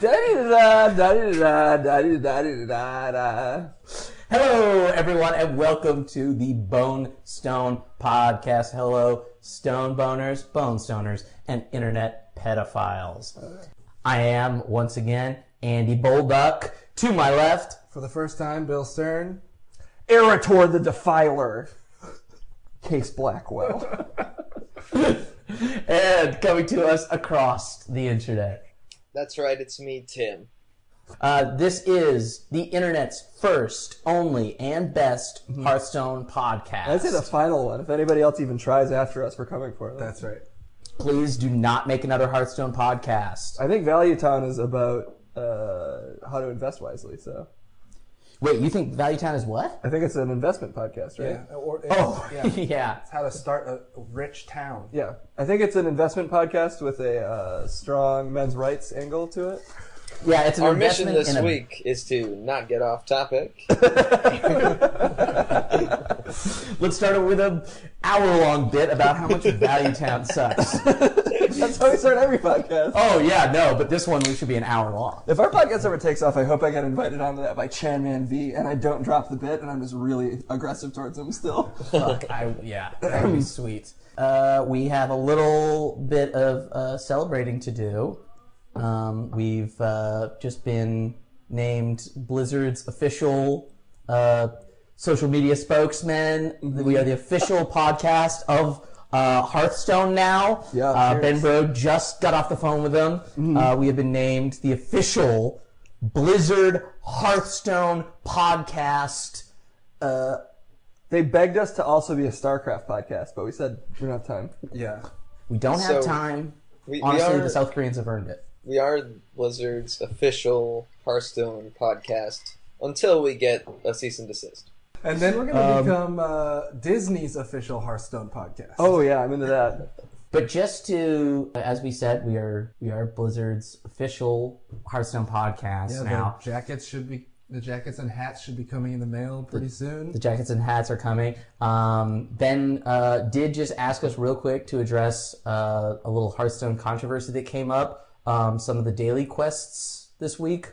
Hello, everyone, and welcome to the Bone Stone Podcast. Hello, stone boners, bone stoners, and internet pedophiles. I am, once again, Andy Bolduck. To my left, for the first time, Bill Stern. Erator the Defiler. Case Blackwell. And coming to us across the internet. That's right, it's me, Tim. This is the internet's first, only, and best Hearthstone podcast. I'd say the final one, if anybody else even tries after us, we're coming for it. That's right. Please do not make another Hearthstone podcast. I think Value Town is about how to invest wisely, so... Wait, you think Value Town is what? I think it's an investment podcast, right? Yeah. Yeah. It's how to start a rich town. Yeah. I think it's an investment podcast with a strong men's rights angle to it. Yeah, it's an Our investment. Our mission this week is to not get off topic. Let's start with an hour-long bit about how much Value Town sucks. That's how we start every podcast. Oh, yeah, no, but this one we should be an hour long. If our podcast ever takes off, I hope I get invited onto that by Chan Man V, and I don't drop the bit, and I'm just really aggressive towards him still. Fuck, yeah, that would be sweet. We have a little bit of celebrating to do. We've just been named Blizzard's official social media spokesman. We are the official podcast of Hearthstone now. Yeah, Ben Brode just got off the phone with him. We have been named the official Blizzard Hearthstone podcast. They begged us to also be a StarCraft podcast, but we said we don't have time. Yeah, we don't have time. Honestly, the South Koreans have earned it. We are Blizzard's official Hearthstone podcast until we get a cease and desist. And then we're going to become Disney's official Hearthstone podcast. Oh, yeah, I'm into that. But just to, as we said, we are Blizzard's official Hearthstone podcast now. The jackets and hats should be coming in the mail pretty soon. The jackets and hats are coming. Ben did just ask us real quick to address a little Hearthstone controversy that came up. Some of the daily quests this week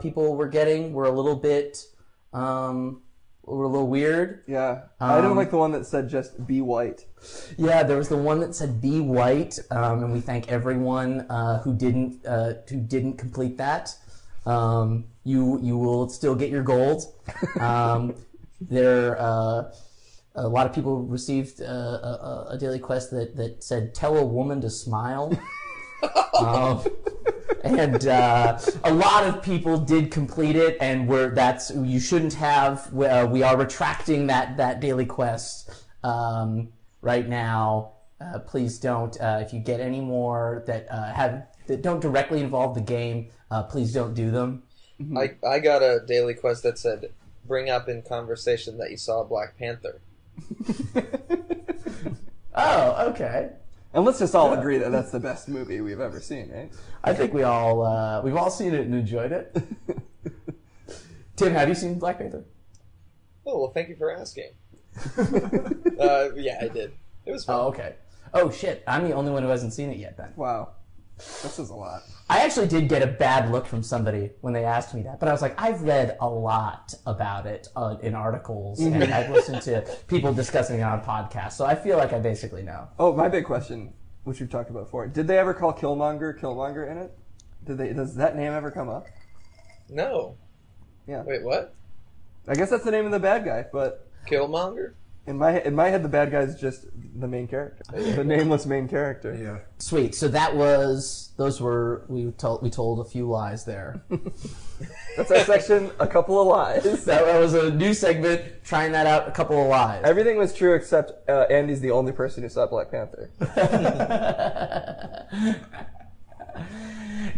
people were getting were a little bit... were a little weird. Yeah. I didn't like the one that said just be white. Yeah, there was the one that said be white, and we thank everyone who didn't complete that. You will still get your gold. There a lot of people received a daily quest that said tell a woman to smile. And a lot of people did complete it, and you shouldn't have. We are retracting that daily quest right now. Please don't. If you get any more that don't directly involve the game, please don't do them. I got a daily quest that said, "Bring up in conversation that you saw Black Panther." Oh, okay. And let's just all agree that that's the best movie we've ever seen, right? I think we all, we've all seen it and enjoyed it. Tim, have you seen Black Panther? Oh, well, thank you for asking. Yeah, I did. It was fun. Oh, okay. Oh, shit. I'm the only one who hasn't seen it yet, then. Wow. This is a lot. I actually did get a bad look from somebody when they asked me that, but I was like, I've read a lot about it in articles, and I've listened to people discussing it on podcasts, so I feel like I basically know. Oh, my big question, which we've talked about before, did they ever call Killmonger in it? Does that name ever come up? No. Yeah. Wait, what? I guess that's the name of the bad guy, but... Killmonger? In my head, the bad guy's just the main character, the nameless main character. Yeah. Sweet. So we told a few lies there. That's our section, a couple of lies. That was a new segment, trying that out, a couple of lies. Everything was true except Andy's the only person who saw Black Panther.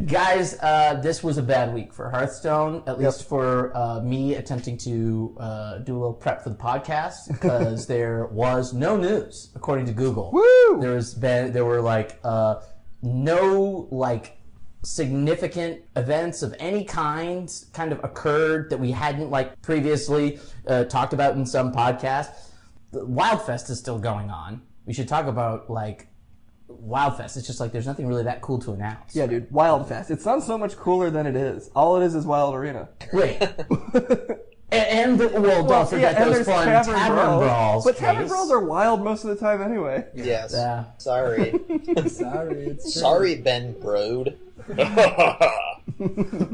Guys, this was a bad week for Hearthstone, at least for me attempting to do a little prep for the podcast, because there was no news, according to Google. Woo! There were like no like significant events of any kind of occurred that we hadn't like previously talked about in some podcast. The Wildfest is still going on. We should talk about like Wildfest. It's just like there's nothing really that cool to announce. Yeah, dude. Wildfest. It sounds so much cooler than it is. All it is Wild Arena. Right. And the, well, don't forget those fun tavern brawls. But tavern brawls are wild most of the time anyway. Yes. Yeah. Sorry. Sorry, Ben Brode.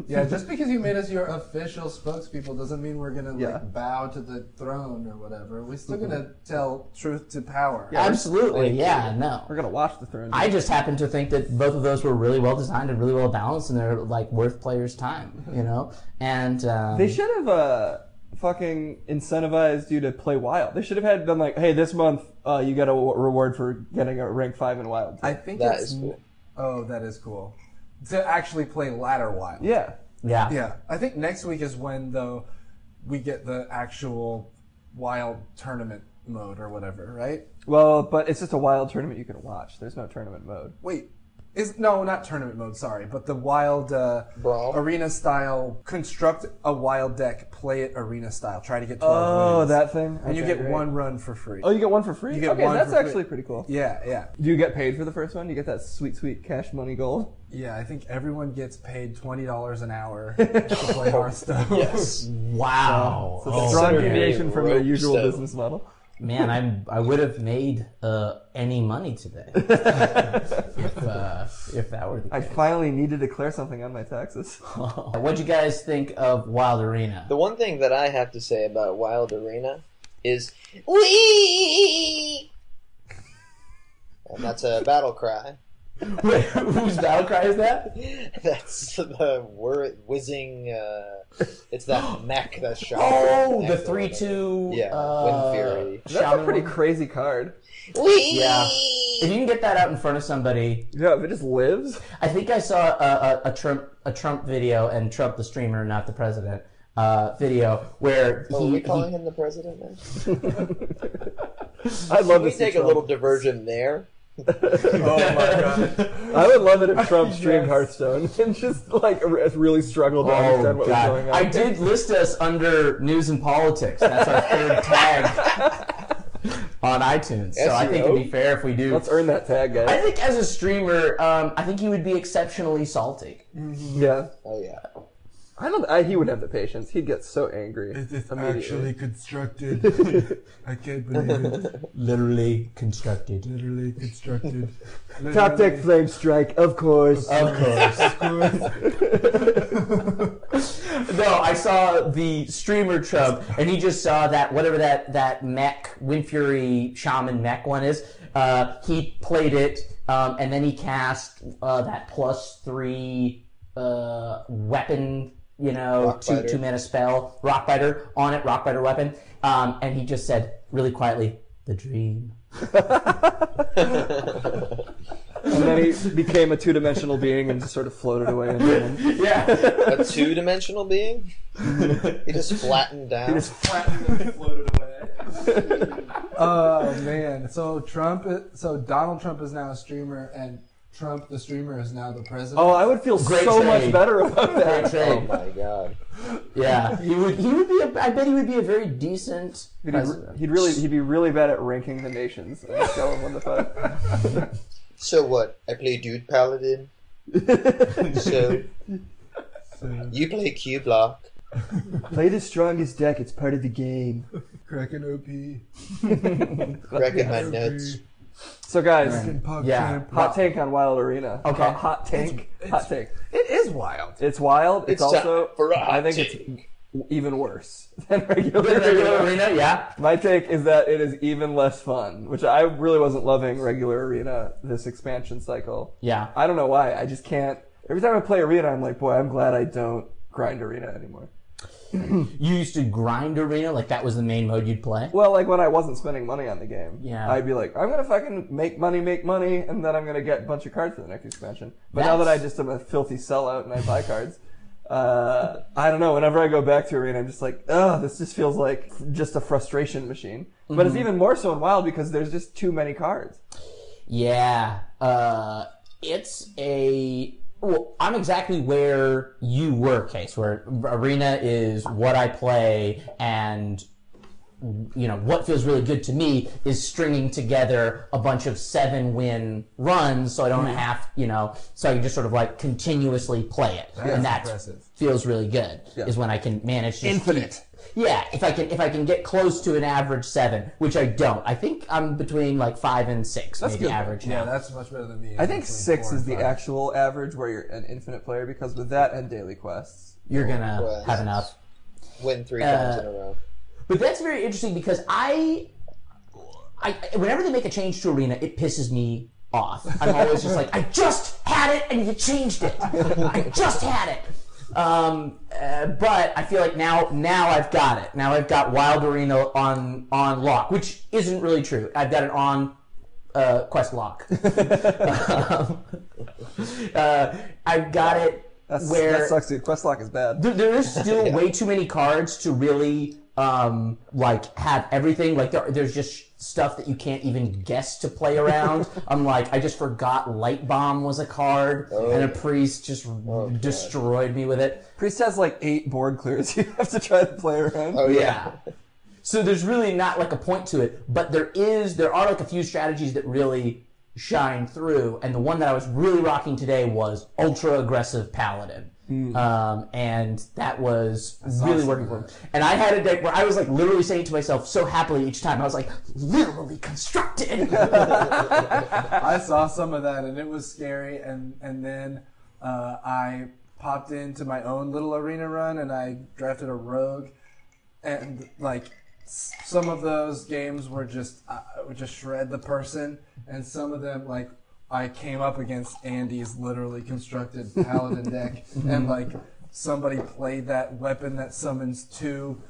Yeah, just because you made us your official spokespeople doesn't mean we're gonna like bow to the throne or whatever. We're still gonna tell truth to power. Yeah, absolutely, yeah, no. We're gonna watch the throne. I just happen to think that both of those were really well designed and really well balanced, and they're like worth players' time, you know. And they should have fucking incentivized you to play wild. They should have had been like, hey, this month you got a reward for getting a rank 5 in wild. I think that is cool. Oh, that is cool. To actually play ladder wild. Yeah. Yeah. Yeah. I think next week is when, though, we get the actual wild tournament mode or whatever, right? Well, but it's just a wild tournament you can watch. There's no tournament mode. Wait. No, not tournament mode, sorry. But the wild arena style, construct a wild deck, play it arena style. Try to get 12 wins. Oh, that thing? And you get one run for free. Oh, you get one for free? You get one that's actually pretty cool. Yeah, yeah. Do you get paid for the first one? You get that sweet, sweet cash money gold? Yeah, I think everyone gets paid $20 an hour to play Hearthstone. Yes. Wow. So, it's a strong deviation from your usual business model. Man, I would have made any money today if that were the case. I finally need to declare something on my taxes. What'd you guys think of Wild Arena? The one thing that I have to say about Wild Arena is wee, and that's a battle cry. Wait, whose battle cry is that? That's the whizzing. It's that mech that's shot. Oh, the 3/2. Yeah, Wind Fury. That's a pretty crazy card. Whee! Yeah, if you can get that out in front of somebody. Yeah, if it just lives. I think I saw a Trump video, and Trump the streamer, not the president, video where he. Are we calling him the president now? I'd love to take a little diversion there. Oh my god! I would love it if Trump streamed Hearthstone and just like really struggled to understand what was going on. I did list us under news and politics. That's our third tag on iTunes. So I think it'd be fair if we do. Let's earn that tag, guys. I think as a streamer, I think he would be exceptionally salty. Mm-hmm. Yeah. Oh yeah. I don't. He would have the patience. He'd get so angry. It is actually constructed. I can't believe it. Literally constructed. Literally constructed. Literally. Top deck Flamestrike, of course. Of course. Of course. No, I saw the streamer Trump, and he just saw that whatever that mech Wind Fury Shaman mech one is. He played it, and then he cast that +3 weapon. You know, two mana spell, Rockbiter on it, Rockbiter weapon, and he just said really quietly, "The dream." And then he became a 2-dimensional being and just sort of floated away. Yeah, a 2-dimensional being. He just flattened down. He just flattened and floated away. Oh man! So Donald Trump is now a streamer and. Trump, the streamer, is now the president. Oh, I would feel much better about that. Oh my god! Yeah, he would be. I bet he would be a very decent president. He'd be really bad at ranking the nations. I tell him on the phone. So what? I play Dude Paladin. So you play Q Block. Play the strongest deck. It's part of the game. Kraken OP. Kraken my nuts. So guys, hot take on Wild Arena. Okay, hot take. It is wild. It's wild. It's also I think it's even worse than regular arena. Yeah. My take is that it is even less fun, which I really wasn't loving regular arena this expansion cycle. Yeah. I don't know why. I just can't. Every time I play arena, I'm like, boy, I'm glad I don't grind arena anymore. You used to grind arena? Like, that was the main mode you'd play? Well, like, when I wasn't spending money on the game, I'd be like, I'm gonna fucking make money, and then I'm gonna get a bunch of cards for the next expansion. But now that I just am a filthy sellout and I buy cards, I don't know, whenever I go back to arena, I'm just like, ugh, this just feels like just a frustration machine. But it's even more so in Wild because there's just too many cards. Yeah. Well, I'm exactly where you were, Case, where Arena is what I play, and you know, what feels really good to me is stringing together a bunch of 7-win runs, so I don't have, you know, so I can just sort of like continuously play it, and that feels really good. Is when I can manage to infinite. Yeah, if I can get close to an average 7, which I don't. I think I'm between like 5 and 6, that's maybe good. Average. Yeah, now. That's much better than me. I think 6 is the actual average where you're an infinite player, because with that and daily quests, you're gonna have enough. Win 3 times in a row. But that's very interesting, because I whenever they make a change to Arena, it pisses me off. I'm always just like, I just had it and you changed it. I just had it. But I feel like now I've got it. Now I've got Wild Arena on lock, which isn't really true. I've got it on quest lock. I've got it where that sucks, dude. Quest lock is bad. There's still way too many cards to really like have everything. Like there's just stuff that you can't even guess to play around. I'm like, I just forgot Light Bomb was a card, and a priest just destroyed me with it. Priest has like 8 board clears you have to try to play around. Oh yeah. So there's really not like a point to it, but there are like a few strategies that really shine through, and the one that I was really rocking today was ultra aggressive Paladin. And that was really working for me. And I had a deck where I was like literally saying to myself so happily each time, I was like, literally constructed. I saw some of that and it was scary, and then I popped into my own little arena run and I drafted a rogue, and like some of those games were just I would just shred the person, and some of them, like, I came up against Andy's literally constructed Paladin deck, and like somebody played that weapon that summons 2,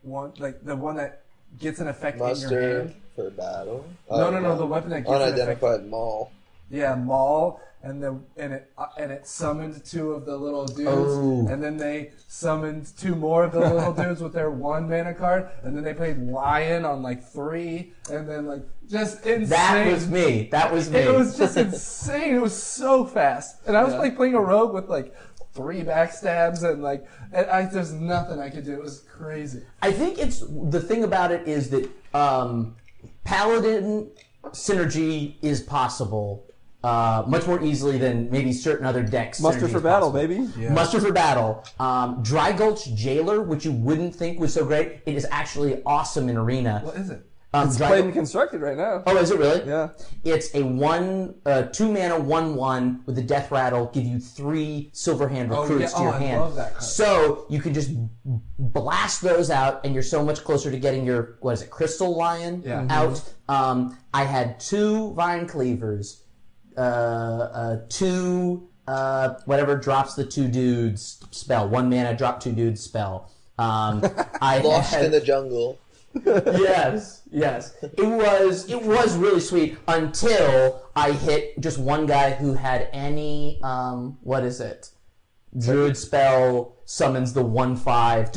one, like the one that gets an effect Muster in your hand for battle. No, the weapon that gets an effect. Unidentified Maul. Yeah, Maul, and it summoned 2 of the little dudes, and then they summoned 2 more of the little dudes with their 1 mana card, and then they played Lion on like 3, and then like just insane. That was me. It was just insane. It was so fast, and I was like playing a rogue with like 3 backstabs, and like there's nothing I could do. It was crazy. I think it's the thing about it is that Paladin synergy is possible. Much more easily than maybe certain other decks. Muster for Battle, baby. Yeah. Muster for Battle. Dry Gulch Jailer, which you wouldn't think was so great, it is actually awesome in Arena. What is it? It's played and constructed right now. Oh, is it really? Yeah. It's a 2 mana 1/1 with a death rattle, give you 3 Silverhand recruits to your hand. I love that card. So you can just blast those out, and you're so much closer to getting your Crystal Lion out. I had 2 Vine Cleavers. 2 whatever drops the 2 dudes spell. 1 mana drop 2 dudes spell. I Lost in the Jungle. Yes. It was really sweet until I hit just one guy who had any druid spell summons the 1/5.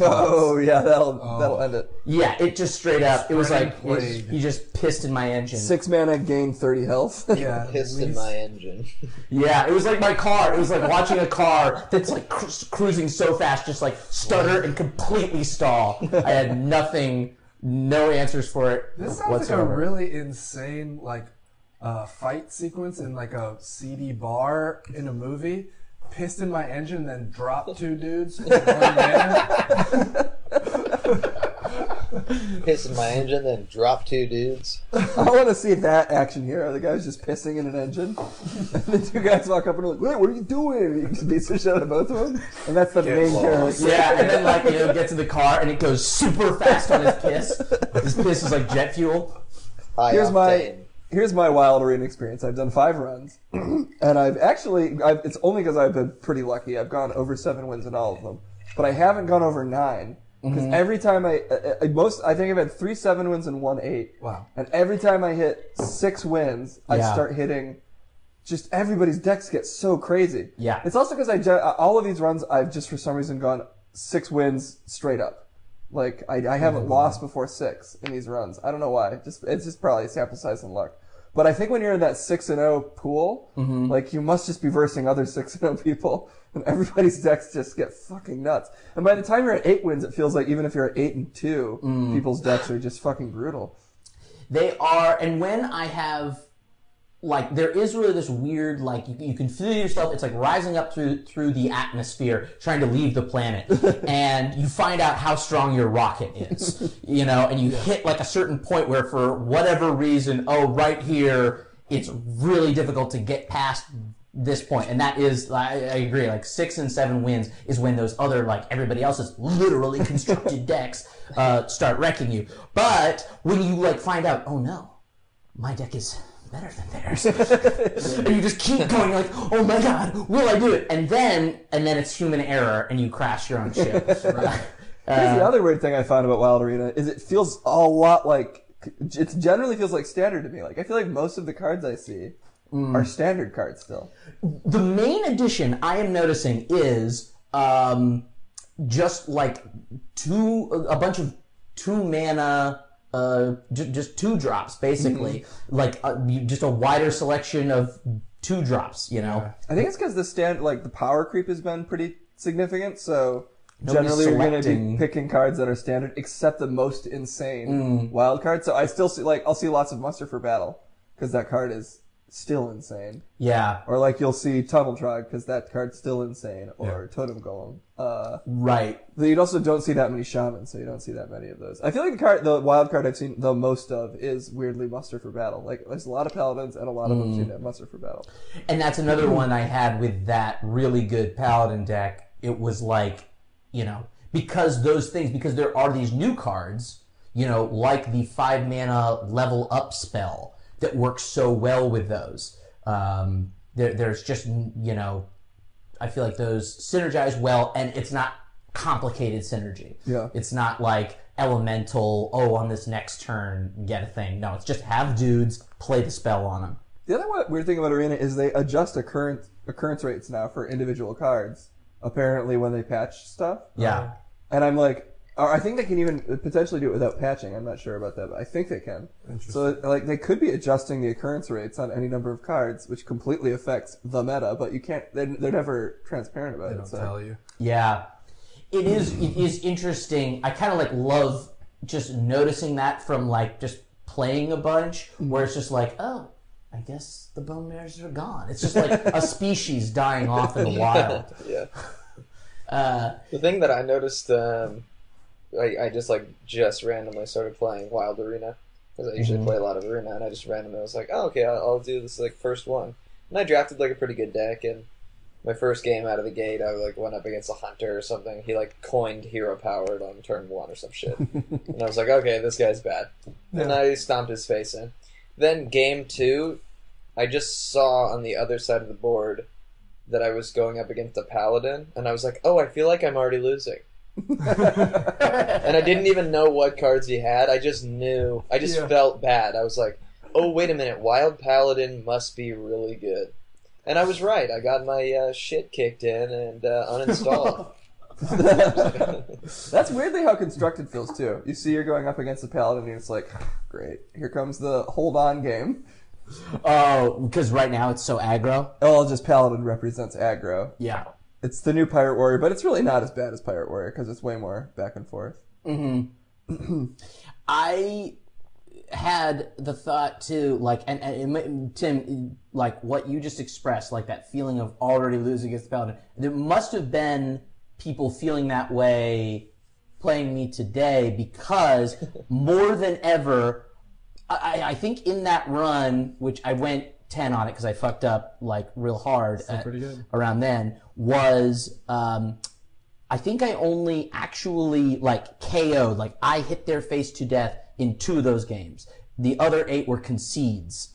That'll end it. Yeah, it just straight up. It was like you just pissed in my engine. 6 mana, gain 30 health. Yeah, pissed in my engine. Yeah, it was like my car. It was like watching a car that's like cruising so fast, just like stutter and completely stall. I had nothing, no answers for it. This sounds like a really insane fight sequence in like a seedy bar in a movie. Pissed in my engine, then dropped 2 dudes. Pissed in my engine, then dropped 2 dudes. I want to see that action here. The guy's just pissing in an engine, and the 2 guys walk up and are like, "Wait, what are you doing?" You just beats the shit out of both of them, and that's the main character. Yeah, and then gets in the car and it goes super fast on his piss. His piss is like jet fuel. Here's my Wild Arena experience. I've done 5 runs, and I've actually... it's only because I've been pretty lucky. I've gone over 7 wins in all of them, but I haven't gone over 9, because every time I think I've had 3 7 wins and 1 8. Wow. And every time I hit 6 wins, I start hitting... Just everybody's decks get so crazy. Yeah. It's also because all of these runs, I've just for some reason gone 6 wins straight up. Like, I haven't lost before 6 in these runs. I don't know why. It's just probably sample size and luck. But I think when you're in that 6-0 pool, mm-hmm. like you must just be versing other 6-0 people, and everybody's decks just get fucking nuts. And by the time you're at 8 wins, it feels like even if you're at 8 and 2, people's decks are just fucking brutal. They are, and when I have, like, there is really this weird, like, you can feel yourself, it's like rising up through the atmosphere, trying to leave the planet, and you find out how strong your rocket is, you know, and you hit, like, a certain point where for whatever reason, oh, right here, it's really difficult to get past this point, and that is, I agree, like, 6 and 7 wins is when those other, like, everybody else's literally constructed decks start wrecking you. But when you, like, find out, oh, no, my deck is better than theirs, and you just keep going, like, oh, my God, will I do it? And then it's human error, and you crash your own ship. Right? Here's the other weird thing I found about Wild Arena is it feels a lot like, it generally feels like standard to me. Like, I feel like most of the cards I see are standard cards still. The main addition I am noticing is just like a bunch of 2 mana, just 2-drops basically, like just a wider selection of 2-drops. You know, I think it's because the power creep has been pretty significant. So generally you're going to be picking cards that are standard, except the most insane wild cards. So I still see I'll see lots of Muster for Battle because that card is still insane. Yeah. Or like you'll see Tunnel Trog because that card's still insane. Or Totem Golem. Right. You also don't see that many Shamans, so you don't see that many of those. I feel like the wild card I've seen the most of is weirdly Muster for Battle. Like there's a lot of Paladins and a lot of them seen that Muster for Battle. And that's another one I had with that really good Paladin deck. It was like, you know, because there are these new cards, you know, like the 5 mana level up spell that works so well with those. There's just, you know, I feel like those synergize well, and it's not complicated synergy. Yeah. It's not like elemental, oh, on this next turn, get a thing. No, it's just have dudes play the spell on them. The other weird thing about Arena is they adjust occurrence rates now for individual cards, apparently, when they patch stuff. Yeah. And I'm like, I think they can even potentially do it without patching. I'm not sure about that, but I think they can. So, like, they could be adjusting the occurrence rates on any number of cards, which completely affects the meta, but you can't, they're never transparent about it. They don't tell you. Yeah. It is interesting. I kind of, like, love just noticing that from, like, just playing a bunch, where it's just like, oh, I guess the bone mares are gone. It's just like a species dying off in the wild. Yeah. The thing that I noticed, I just just randomly started playing Wild Arena because I usually play a lot of Arena, and I just randomly was like, oh, okay, I'll do this first one, and I drafted a pretty good deck, and my first game out of the gate I went up against a hunter or something. He coined hero powered on turn 1 or some shit, and I was like, okay, this guy's bad, and I stomped his face in. Then game 2, I just saw on the other side of the board that I was going up against a paladin, and I was like, oh, I feel like I'm already losing. And I didn't even know what cards he had. I just knew. I just felt bad. I was like, oh, wait a minute. Wild Paladin must be really good. And I was right. I got my shit kicked in and uninstalled. That's weirdly how constructed feels, too. You see you're going up against a Paladin, and it's like, great. Here comes the hold on game. Oh, because right now it's so aggro? Oh, just Paladin represents aggro. Yeah. It's the new Pirate Warrior, but it's really not as bad as Pirate Warrior because it's way more back and forth. Mm-hmm. I had the thought, too, and Tim, what you just expressed, that feeling of already losing against the Paladin, there must have been people feeling that way playing me today, because more than ever, I think in that run, which I went 10 on it because I fucked up real hard around then, was I think I only actually KO'd, I hit their face to death in 2 of those games. The other 8 were concedes,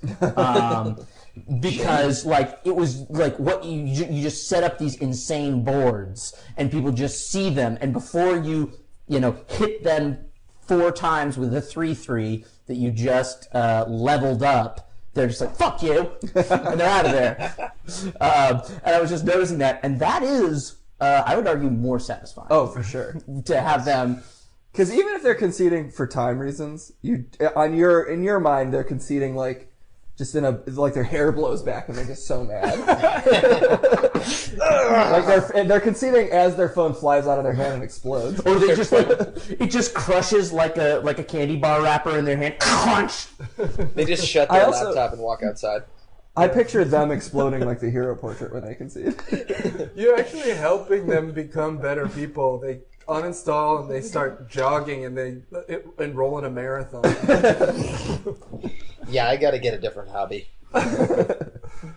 because it was what you just set up these insane boards and people just see them, and before you hit them 4 times with the 3/3 that you just leveled up, they're just like, fuck you, and they're out of there. And I was just noticing that. And that is, I would argue, more satisfying. Oh, for sure. To have them. Because even if they're conceding for time reasons, in your mind, they're conceding just in a, like their hair blows back and they're just so mad. Like they're conceding as their phone flies out of their hand and explodes. Or they just like, it just crushes like a candy bar wrapper in their hand. Crunch! They just shut their laptop and walk outside. I picture them exploding like the hero portrait when they concede. You're actually helping them become better people. They uninstall and they start jogging and they enroll in a marathon. Yeah, I gotta get a different hobby.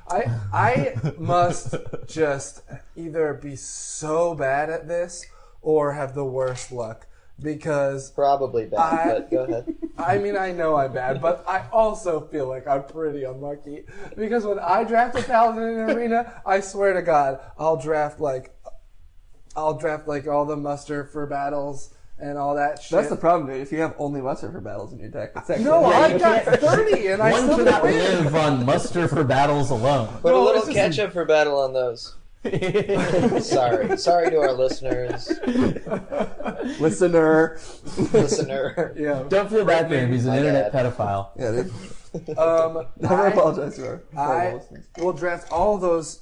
I must just either be so bad at this or have the worst luck, because probably bad. But go ahead. I mean, I know I'm bad, but I also feel like I'm pretty unlucky, because when I draft a paladin in an arena, I swear to God, I'll draft like all the muster for battles and all that shit. That's the problem, dude. If you have only muster for battles in your deck, it's actually... No, I got 30, and I still cannot live on muster for battles alone. Put a little ketchup for battle on those. Sorry to our listeners. Listener. Yeah. Don't feel bad for him. He's an internet pedophile. Yeah, dude. Never apologize to her. I will draft all those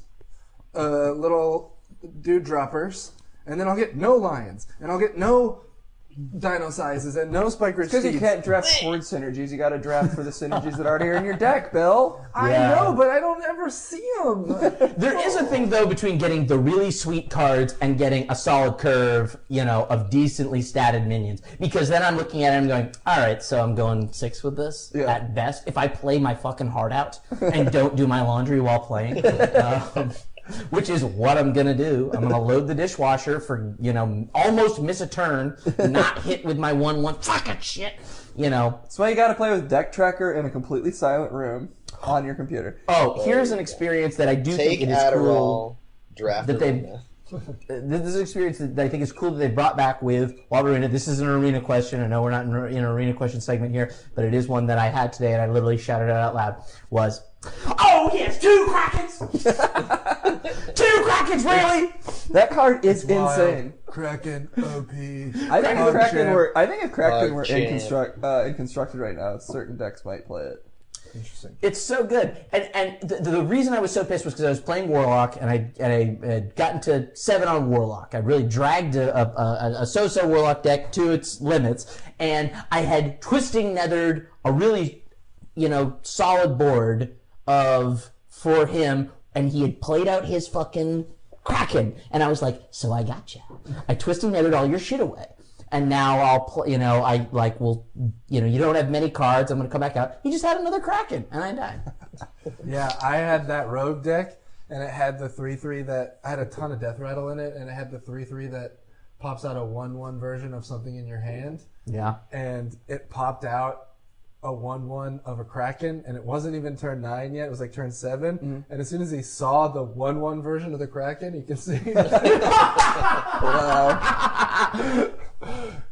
little dude droppers, and then I'll get no lions, and I'll get no dino sizes, and no spike ridge. Because you can't draft sword synergies, you got to draft for the synergies that already are in your deck, Bill. Yeah. I know, but I don't ever see them. There is a thing though between getting the really sweet cards and getting a solid curve, you know, of decently statted minions. Because then I'm looking at it and I'm going, all right, so I'm going 6 with this at best. If I play my fucking heart out and don't do my laundry while playing. Which is what I'm going to do. I'm going to load the dishwasher for, you know, almost miss a turn, not hit with my 1/1. Fucking shit. You know. That's why you got to play with Deck Tracker in a completely silent room on your computer. Oh, here's an experience that I do think it is cool. This is an experience that I think is cool that they brought back with Wild Arena. This is an arena question. I know we're not in an arena question segment here, but it is one that I had today and I literally shouted it out loud. Was, oh yes, 2 Krakens! 2 Krakens, really? That card is insane. Kraken, OP. I think if Kraken were in constructed right now, certain decks might play it. Interesting. It's so good, and the reason I was so pissed was because I was playing Warlock, and I had gotten to 7 on Warlock. I really dragged a so-so Warlock deck to its limits, and I had Twisting Nethered a really, you know, solid board for him, and he had played out his fucking Kraken, and I was like, so I gotcha. I Twisting Nethered all your shit away. And now I'll play, you know, I like will, you know, you don't have many cards. I'm going to come back out. He just had another Kraken, and I died. Yeah, I had that rogue deck, and it had the 3/3 that I had a ton of death rattle in it, and it had the 3/3 that pops out a 1/1 version of something in your hand. Yeah. And it popped out a 1/1 of a Kraken, and it wasn't even turn 9 yet. It was like turn 7. Mm-hmm. And as soon as he saw the 1/1 version of the Kraken, you can see. Wow.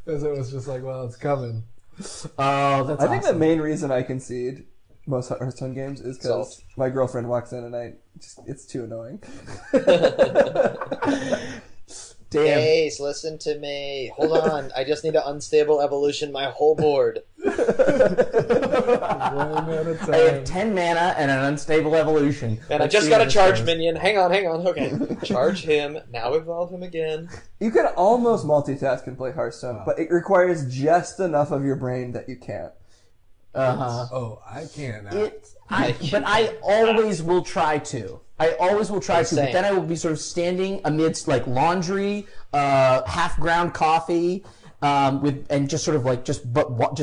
Because it was just like, well, it's coming. Oh, that's awesome. I think the main reason I concede most Hearthstone games is because my girlfriend walks in and it's too annoying. Damn. Ace, listen to me. Hold on. I just need to unstable evolution my whole board. 1 at a time. I have 10 mana and an unstable evolution. And I just got a charge minion. Hang on. Okay. Charge him. Now evolve him again. You can almost multitask and play Hearthstone, but it requires just enough of your brain that you can't. Oh, I can't. But I always will try to. But then I will be sort of standing amidst like laundry, half-ground coffee, just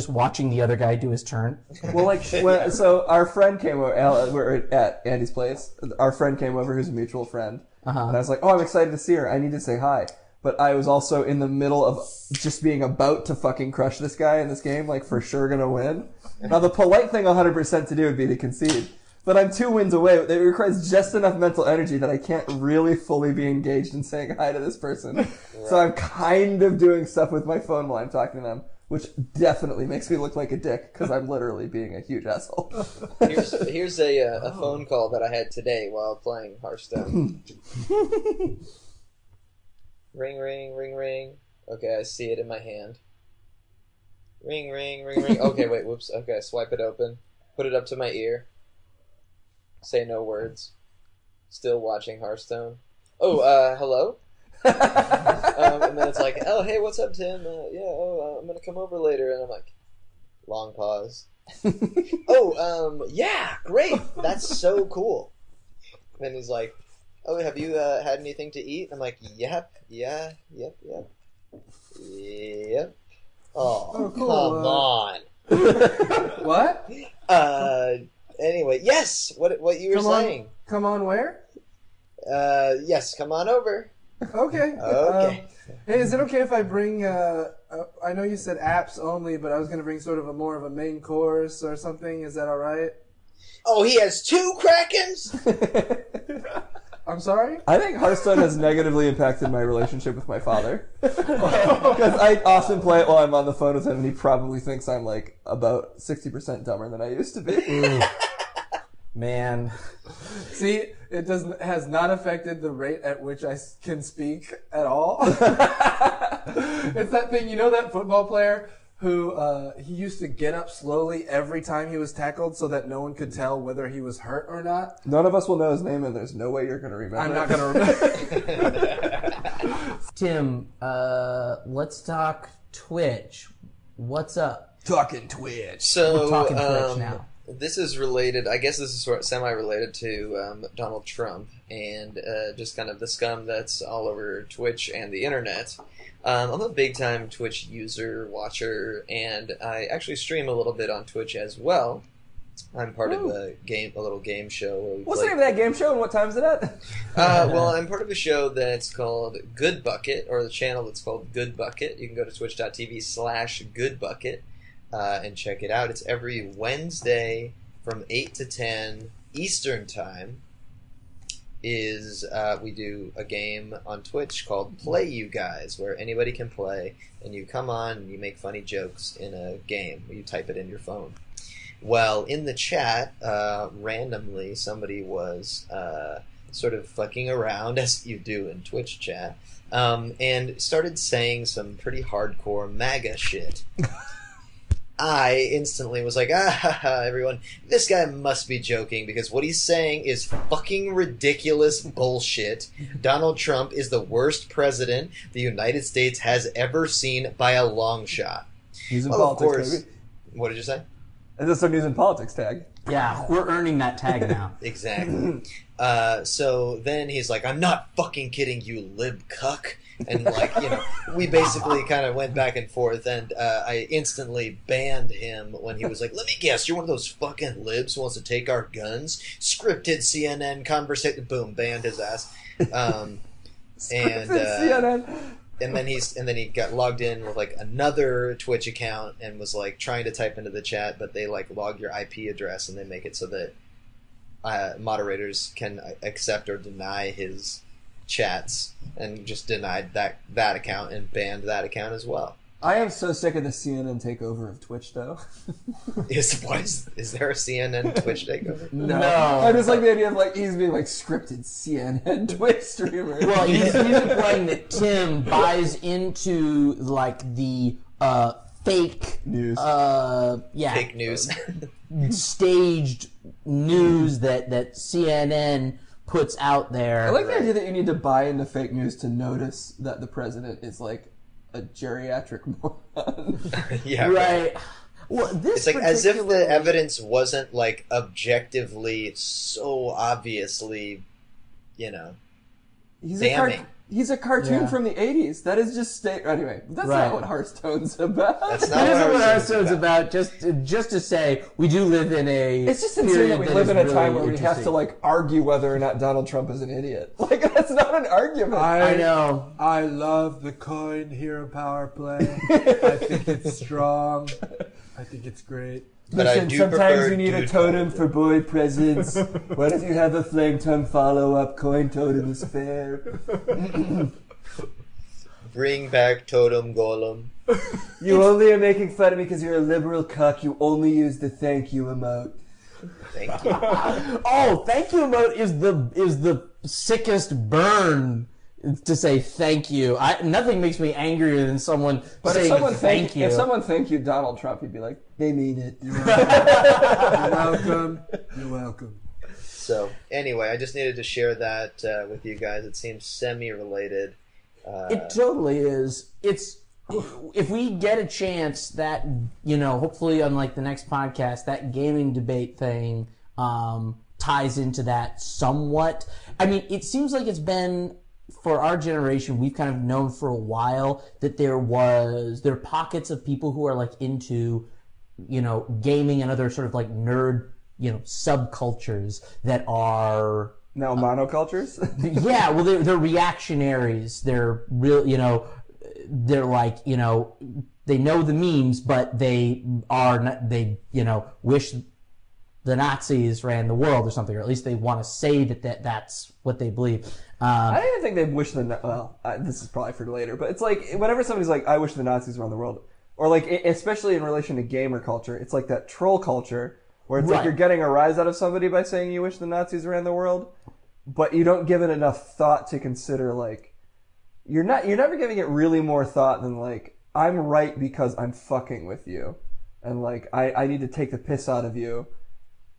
watching the other guy do his turn. Well, like so, our friend came over. We're at Andy's place. Our friend came over, who's a mutual friend, and I was like, "Oh, I'm excited to see her. I need to say hi." But I was also in the middle of just being about to fucking crush this guy in this game, like for sure gonna win. Now, the polite thing 100% to do would be to concede. But I'm 2 wins away. It requires just enough mental energy that I can't really fully be engaged in saying hi to this person. Right. So I'm kind of doing stuff with my phone while I'm talking to them, which definitely makes me look like a dick because I'm literally being a huge asshole. Here's a phone call that I had today while playing Hearthstone. Ring, ring, ring, ring. Okay, I see it in my hand. Ring, ring, ring, ring. Okay, wait, whoops. Okay, swipe it open. Put it up to my ear. say no words. Still watching Hearthstone. Oh, hello? And then it's like, oh, hey, what's up, Tim? Yeah, oh, I'm going to come over later. And I'm like, long pause. Oh, yeah, great. That's so cool. And he's like, oh, have you had anything to eat? I'm like, yep. Oh, cool. Come on. What? Anyway, yes. What you were saying? Come on, where? Yes. Come on over. Okay. Okay. Hey, is it okay if I bring? I know you said apps only, but I was gonna bring sort of a main course or something. Is that all right? Oh, he has two Krakens. I'm sorry? I think Hearthstone has negatively impacted my relationship with my father. Because I often play it while I'm on the phone with him, and he probably thinks I'm, like, about 60% dumber than I used to be. Man. See, it has not affected the rate at which I can speak at all. It's that thing, you know that football player who he used to get up slowly every time he was tackled so that no one could tell whether he was hurt or not. None of us will know his name, and there's no way you're going to remember. I'm not going to remember. Tim, let's talk Twitch. What's up? Talking Twitch. So we're talking Twitch now. This is related, I guess this is sort of semi-related to Donald Trump and just kind of the scum that's all over Twitch and the internet. I'm a big-time Twitch user, watcher, and I actually stream a little bit on Twitch as well. I'm part of a little game show. Where we What's the name of that game show, and what time is it at? Well, I'm part of a show that's called Good Bucket, or the channel that's called Good Bucket. You can go to twitch.tv/Good Bucket. And check it out. It's every Wednesday from 8 to 10 Eastern Time. We do a game on Twitch called Play You Guys, where anybody can play, and you come on and you make funny jokes in a game. You type it in your phone. Well, in the chat, randomly, somebody was sort of fucking around, as you do in Twitch chat, and started saying some pretty hardcore MAGA shit. I instantly was like, everyone, this guy must be joking, because what he's saying is fucking ridiculous bullshit. Donald Trump is the worst president the United States has ever seen by a long shot. News and politics, baby. What did you say? That's our news and politics tag. Yeah, we're earning that tag now. Exactly. So then he's like, I'm not fucking kidding you, lib cuck. And, like, you know, we basically kind of went back and forth, and I instantly banned him when he was like, let me guess, you're one of those fucking libs who wants to take our guns? Scripted CNN conversation. Boom, banned his ass. CNN. And then he got logged in with, like, another Twitch account and was, like, trying to type into the chat, but they, like, log your IP address and they make it so that moderators can accept or deny his chats, and just denied that account and banned that account as well. I am so sick of the CNN takeover of Twitch, though. Is there a CNN Twitch takeover? No. I just like the idea of, like, he's being, like, scripted CNN Twitch streamer. Well, he's implying that Tim buys into, like, the fake news. Fake news. Staged news that CNN puts out there. I like the idea that you need to buy into fake news to notice that the president is, like, a geriatric moron. Yeah. Right. Well, it's like as if the evidence wasn't, like, objectively so obviously, you know, damning. He's a cartoon from the 80s. That is just anyway, that's not what Hearthstone's about. That isn't what Hearthstone's about. Just to say, we do live in a... It's just insane that we live in a time where we have to, like, argue whether or not Donald Trump is an idiot. Like, that's not an argument. I know. I love the coin hero power play. I think it's strong. I think it's great. But listen, sometimes you need a totem for boy presents. What if you have a flametongue follow-up? Coin totem is fair. Bring back Totem Golem. You only are making fun of me because you're a liberal cuck. You only use the thank you emote. Thank you. Oh, thank you emote is the sickest burn. To say thank you. Nothing makes me angrier than someone saying thank you. If someone thanked you, Donald Trump, you'd be like, they mean it. You're welcome. You're welcome. So anyway, I just needed to share that with you guys. It seems semi-related. It totally is. It's if we get a chance that, you know, hopefully on like the next podcast, that gaming debate thing ties into that somewhat. I mean, it seems like it's been, for our generation, we've kind of known for a while that there are pockets of people who are like into, you know, gaming and other sort of like nerd, you know, subcultures that are now monocultures. Yeah, well, they're reactionaries. They're real, you know. They're like, you know, they know the memes, but they are not. They, you know, wish the Nazis ran the world or something, or at least they want to say that's what they believe. I don't even think they wish this is probably for later, but it's like whenever somebody's like, I wish the Nazis ran the world, or like especially in relation to gamer culture, it's like that troll culture where it's right. Like you're getting a rise out of somebody by saying you wish the Nazis ran the world, but you don't give it enough thought to consider like you're never giving it really more thought than like, I'm right because I'm fucking with you, and like I need to take the piss out of you.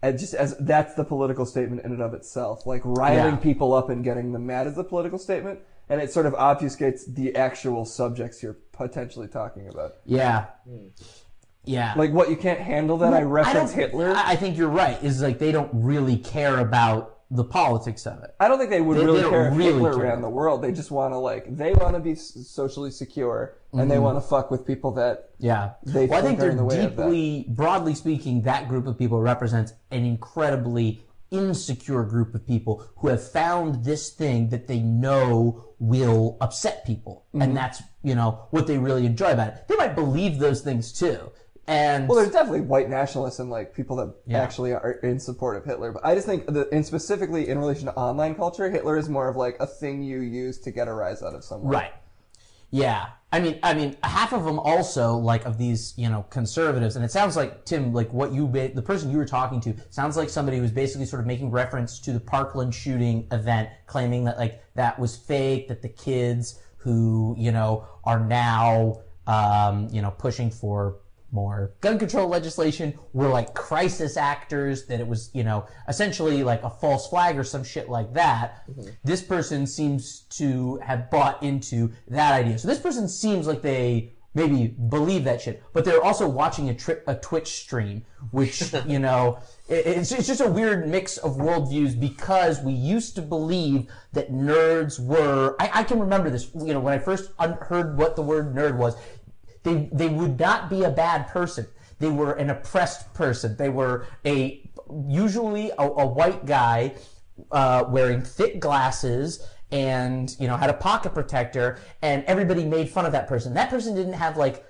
And just as that's the political statement in and of itself, like riling people up and getting them mad is the political statement, and it sort of obfuscates the actual subjects you're potentially talking about. Yeah, yeah. Like what you can't handle that. Well, I reference Hitler. I think you're right. Is like they don't really care about the politics of it. I don't think they would really care if Hitler ran the world. They just want to like they want to be socially secure and they want to fuck with people that they think are in the way of that. I think they're deeply, broadly speaking, that group of people represents an incredibly insecure group of people who have found this thing that they know will upset people, and that's, you know, what they really enjoy about it. They might believe those things too. And well, there's definitely white nationalists and like people that actually are in support of Hitler. But I just think, and specifically in relation to online culture, Hitler is more of like a thing you use to get a rise out of someone. Right. Yeah. I mean, half of them also like of these, you know, conservatives. And it sounds like Tim, like the person you were talking to sounds like somebody who's basically sort of making reference to the Parkland shooting event, claiming that like that was fake, that the kids who, you know, are now, you know, pushing for more gun control legislation were like crisis actors, that it was, you know, essentially like a false flag or some shit like that. This person seems to have bought into that idea. So this person seems like they maybe believe that shit, but they're also watching a Twitch stream, which, you know, it's just a weird mix of worldviews, because we used to believe that nerds were, I can remember this, you know, when I first heard what the word nerd was, They would not be a bad person. They were an oppressed person. They were usually a white guy wearing thick glasses and, you know, had a pocket protector, and everybody made fun of that person. That person didn't have like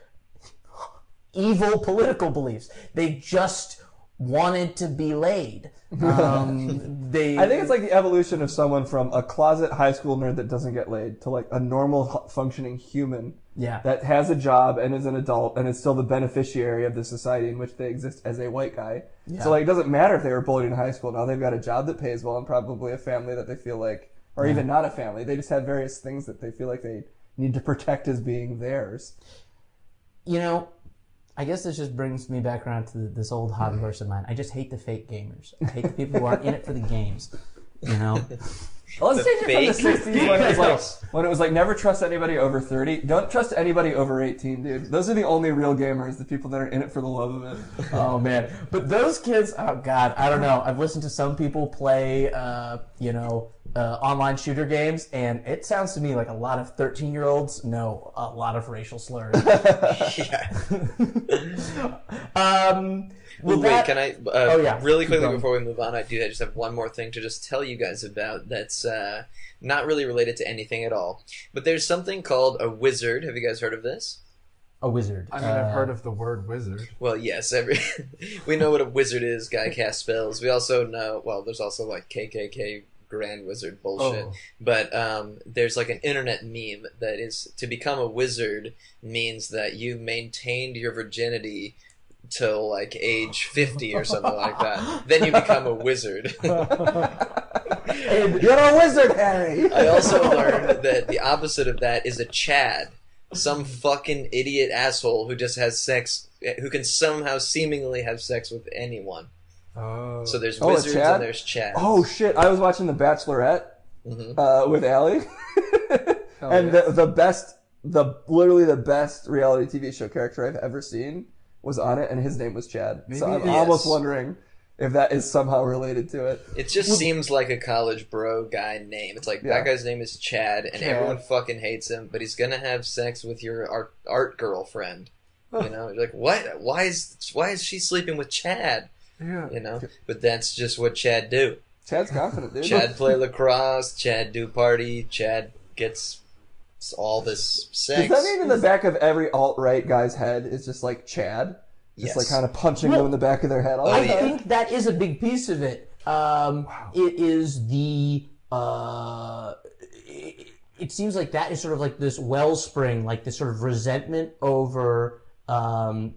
evil political beliefs. They just wanted to be laid. I think it's like the evolution of someone from a closet high school nerd that doesn't get laid to like a normal functioning human that has a job and is an adult and is still the beneficiary of the society in which they exist as a white guy. So like it doesn't matter if they were bullied in high school. Now they've got a job that pays well and probably a family that they feel like, or even not a family. They just have various things that they feel like they need to protect as being theirs. You know, I guess this just brings me back around to this old hot verse of mine. I just hate the fake gamers. I hate the people who aren't in it for the games. You know? Well, let's take it from the 60s when it was like never trust anybody over 30. Don't trust anybody over 18, dude. Those are the only real gamers, the people that are in it for the love of it. Oh, man. But those kids, oh, God, I don't know. I've listened to some people play, you know, online shooter games, and it sounds to me like a lot of 13-year-olds know a lot of racial slurs. Wait, can I really quickly before we move on, I just have one more thing to just tell you guys about that's not really related to anything at all. But there's something called a wizard. Have you guys heard of this? A wizard. I mean, I've heard of the word wizard. Well, yes. We know what a wizard is. Guy casts spells. We also know, well, there's also like KKK Grand Wizard bullshit. But there's like an internet meme that is to become a wizard means that you maintained your virginity till like age 50 or something like that. Then you become a wizard. You're a wizard, Harry! I also learned that the opposite of that is a Chad. Some fucking idiot asshole who just has sex, who can somehow seemingly have sex with anyone. So there's wizards and there's Chad. Oh shit! I was watching The Bachelorette with Allie, and literally the best reality TV show character I've ever seen was on it, and his name was Chad. Maybe, so I'm almost wondering if that is somehow related to it. It just seems like a college bro guy name. It's like, that guy's name is Chad, and everyone fucking hates him, but he's gonna have sex with your art girlfriend. You know, you're like, what? Why is she sleeping with Chad? Yeah. You know, but that's just what Chad do. Chad's confident, dude. Chad play lacrosse. Chad do party. Chad gets all this sex. Does that mean in the back of every alt-right guy's head is just like Chad? Just like kind of punching them in the back of their head. I think that is a big piece of it. It is the... It seems like that is sort of like this wellspring, like this sort of resentment over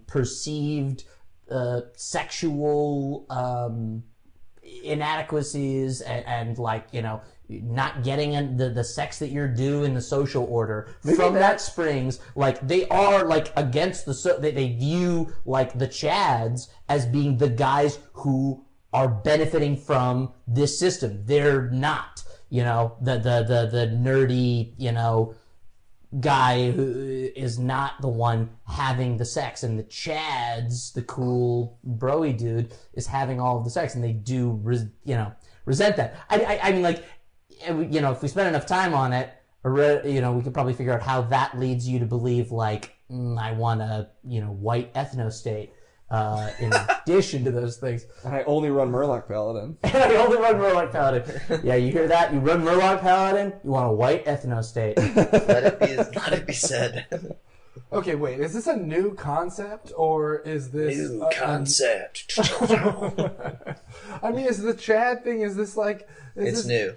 perceived sexual inadequacies and like, you know, not getting the sex that you're due in the social order. Maybe from that springs, like, they are, like, against they view, like, the Chads as being the guys who are benefiting from this system. They're not, you know, the nerdy, you know, guy who is not the one having the sex, and the Chads, the cool broy dude, is having all of the sex, and they do, you know, resent that. I mean, like, you know, if we spend enough time on it, you know, we could probably figure out how that leads you to believe, like, I want a, you know, white ethno-state in addition to those things. And I only run Murloc Paladin. Yeah, you hear that? You run Murloc Paladin, you want a white ethno-state. Let it be said. Okay, wait, is this a new concept, or is this... New concept. I mean, is the Chad thing, is this like... It's new.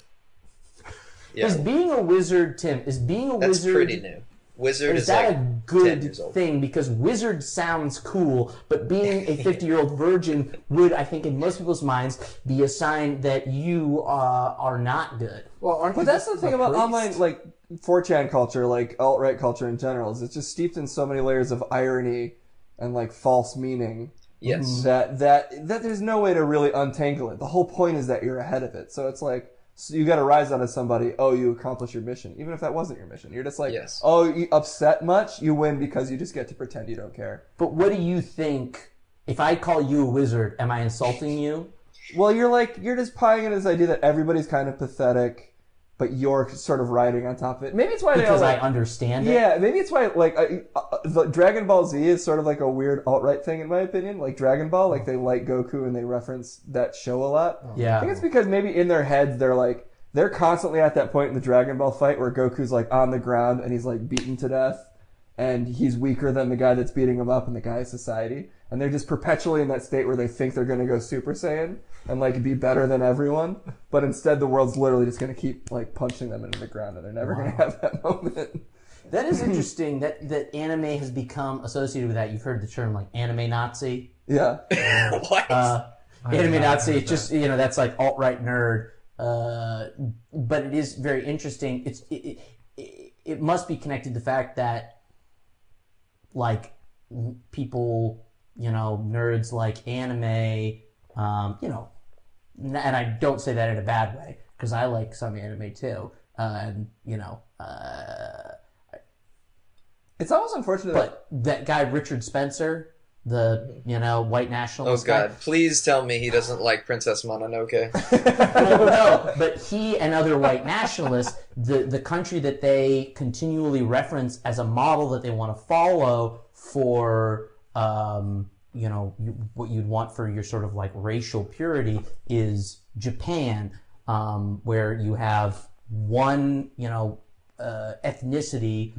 Yeah. Is being a wizard, Tim, that's pretty new. Wizard is that like a good thing? Because wizard sounds cool, but being a 50-year-old virgin would, I think, in most people's minds, be a sign that you are not good. Well, but that's the thing about online, like, 4chan culture, like alt-right culture in general, is it's just steeped in so many layers of irony and, like, false meaning. Yes. That there's no way to really untangle it. The whole point is that you're ahead of it. So it's like, so you got to rise out of somebody. Oh, you accomplished your mission, even if that wasn't your mission. You're just like, oh, you upset much? You win because you just get to pretend you don't care. But what do you think? If I call you a wizard, am I insulting you? Well, you're like, you're just pieing into this idea that everybody's kind of pathetic, but you're sort of riding on top of it. Maybe it's why because I understand it. Yeah, maybe it's why like the Dragon Ball Z is sort of like a weird alt-right thing in my opinion. Like Dragon Ball, like they like Goku and they reference that show a lot. Oh. Yeah, I think it's because maybe in their heads they're like they're constantly at that point in the Dragon Ball fight where Goku's like on the ground and he's like beaten to death and he's weaker than the guy that's beating him up and the guy in society, and they're just perpetually in that state where they think they're going to go Super Saiyan and, like, be better than everyone, but instead the world's literally just going to keep, like, punching them into the ground, and they're never going to have that moment. That is interesting that anime has become associated with that. You've heard the term, like, anime Nazi. Yeah. What? Anime Nazi, just, you know, that's, like, alt-right nerd, but it is very interesting. It must be connected to the fact that, like, people, you know, nerds like anime, you know, and I don't say that in a bad way, because I like some anime too, and, you know, it's almost unfortunate but that guy Richard Spencer, the, you know, white nationalist guy. Oh, God, please tell me he doesn't like Princess Mononoke. No, but he and other white nationalists, the country that they continually reference as a model that they want to follow for, you know, what you'd want for your sort of like racial purity is Japan, where you have one, you know, ethnicity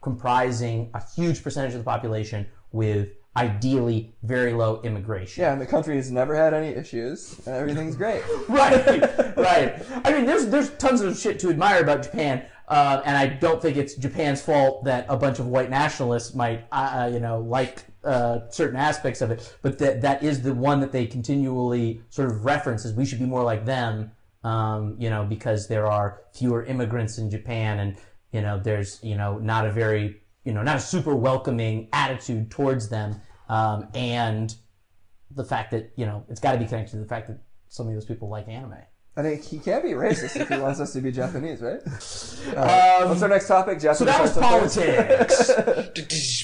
comprising a huge percentage of the population with ideally very low immigration. Yeah, and the country has never had any issues, and everything's great. Right. I mean, there's tons of shit to admire about Japan, and I don't think it's Japan's fault that a bunch of white nationalists might, you know, like certain aspects of it, but that is the one that they continually sort of reference as we should be more like them, you know, because there are fewer immigrants in Japan, and, you know, there's, you know, not a very... you know, not a super welcoming attitude towards them, and the fact that, you know, it's got to be connected to the fact that some of those people like anime. I think he can't be racist if he wants us to be Japanese, right? What's our next topic? Japanese, so that was politics.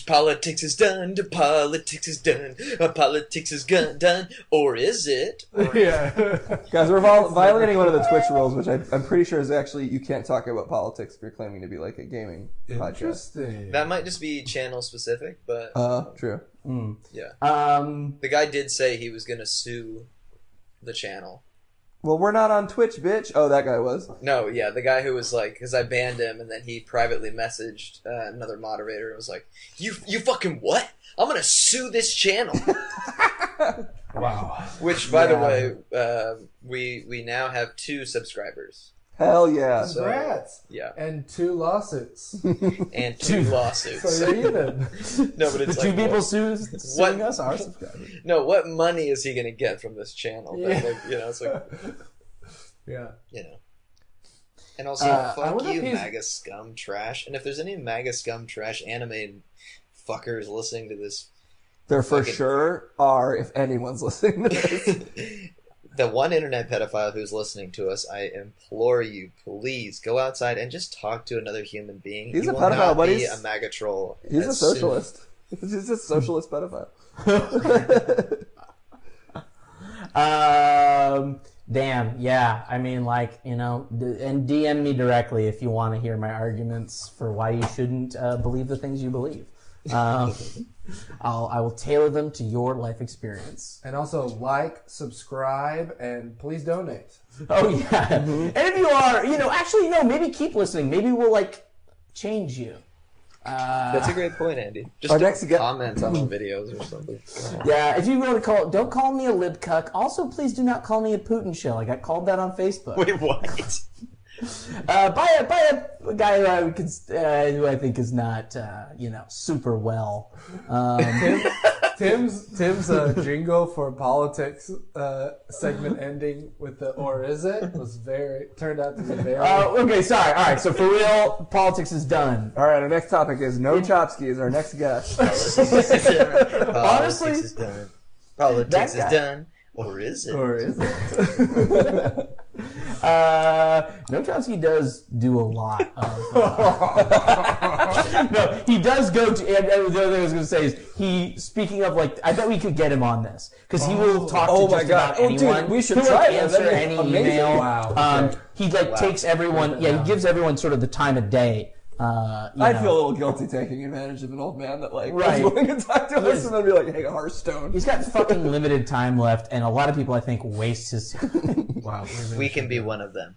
Politics is done. Politics is done. Politics is done. Or is it? Or yeah. Guys, we're violating one of the Twitch rules, which I'm pretty sure is actually you can't talk about politics if you're claiming to be like a gaming Interesting. Podcast. That might just be channel specific, but... true. Mm. Yeah. The guy did say he was going to sue the channel. Well, we're not on Twitch, bitch. Oh, that guy was. No, yeah, the guy who was like, because I banned him, and then he privately messaged another moderator and was like, "You fucking what? I'm gonna sue this channel." Wow. Which, by the way, we now have 2 subscribers. Hell yeah! So, congrats. Yeah, and 2 lawsuits. And 2 lawsuits. So you're even. No, but it's the like, 2 people suing us are subscribers. No, what money is he going to get from this channel? Yeah. Like, you know, it's like, yeah, you know. And also, fuck you, MAGA scum trash. And if there's any MAGA scum trash anime fuckers listening to this, there for sure are. If anyone's listening to this. The one internet pedophile who's listening to us, I implore you, please go outside and just talk to another human being. He's a pedophile, but he's a MAGA troll. He's a socialist. He's a socialist pedophile. Damn, yeah. I mean, like, you know, and DM me directly if you want to hear my arguments for why you shouldn't believe the things you believe. I will tailor them to your life experience. And also like, subscribe, and please donate. Oh yeah. Mm-hmm. And if you are, you know, actually no, maybe keep listening. Maybe we'll like change you. That's a great point, Andy. Just comment on the videos or something. Yeah, if you want to don't call me a libcuck. Also, please do not call me a Putin shell. I got called that on Facebook. Wait, what? By a guy who I think is not, you know, super well. Tim's jingle for politics segment ending with the "or is it" turned out to be very. Okay, sorry. All right, so for real, politics is done. All right, our next topic is No Chopsky is our next guest. Honestly, politics is done. Politics is done. Or is it? Or is it? No Chomsky does do a lot of no, he does go to, and the other thing I was going to say is speaking of, like, I bet we could get him on this because he will talk to about anyone. Dude, we should try like, answer any email. Wow. Okay. He like takes everyone, he gives everyone sort of the time of day. I feel a little guilty taking advantage of an old man that like was willing to talk to us and then be like, hey, Hearthstone. He's got fucking limited time left, and a lot of people I think waste his time. Wow, we can be one of them.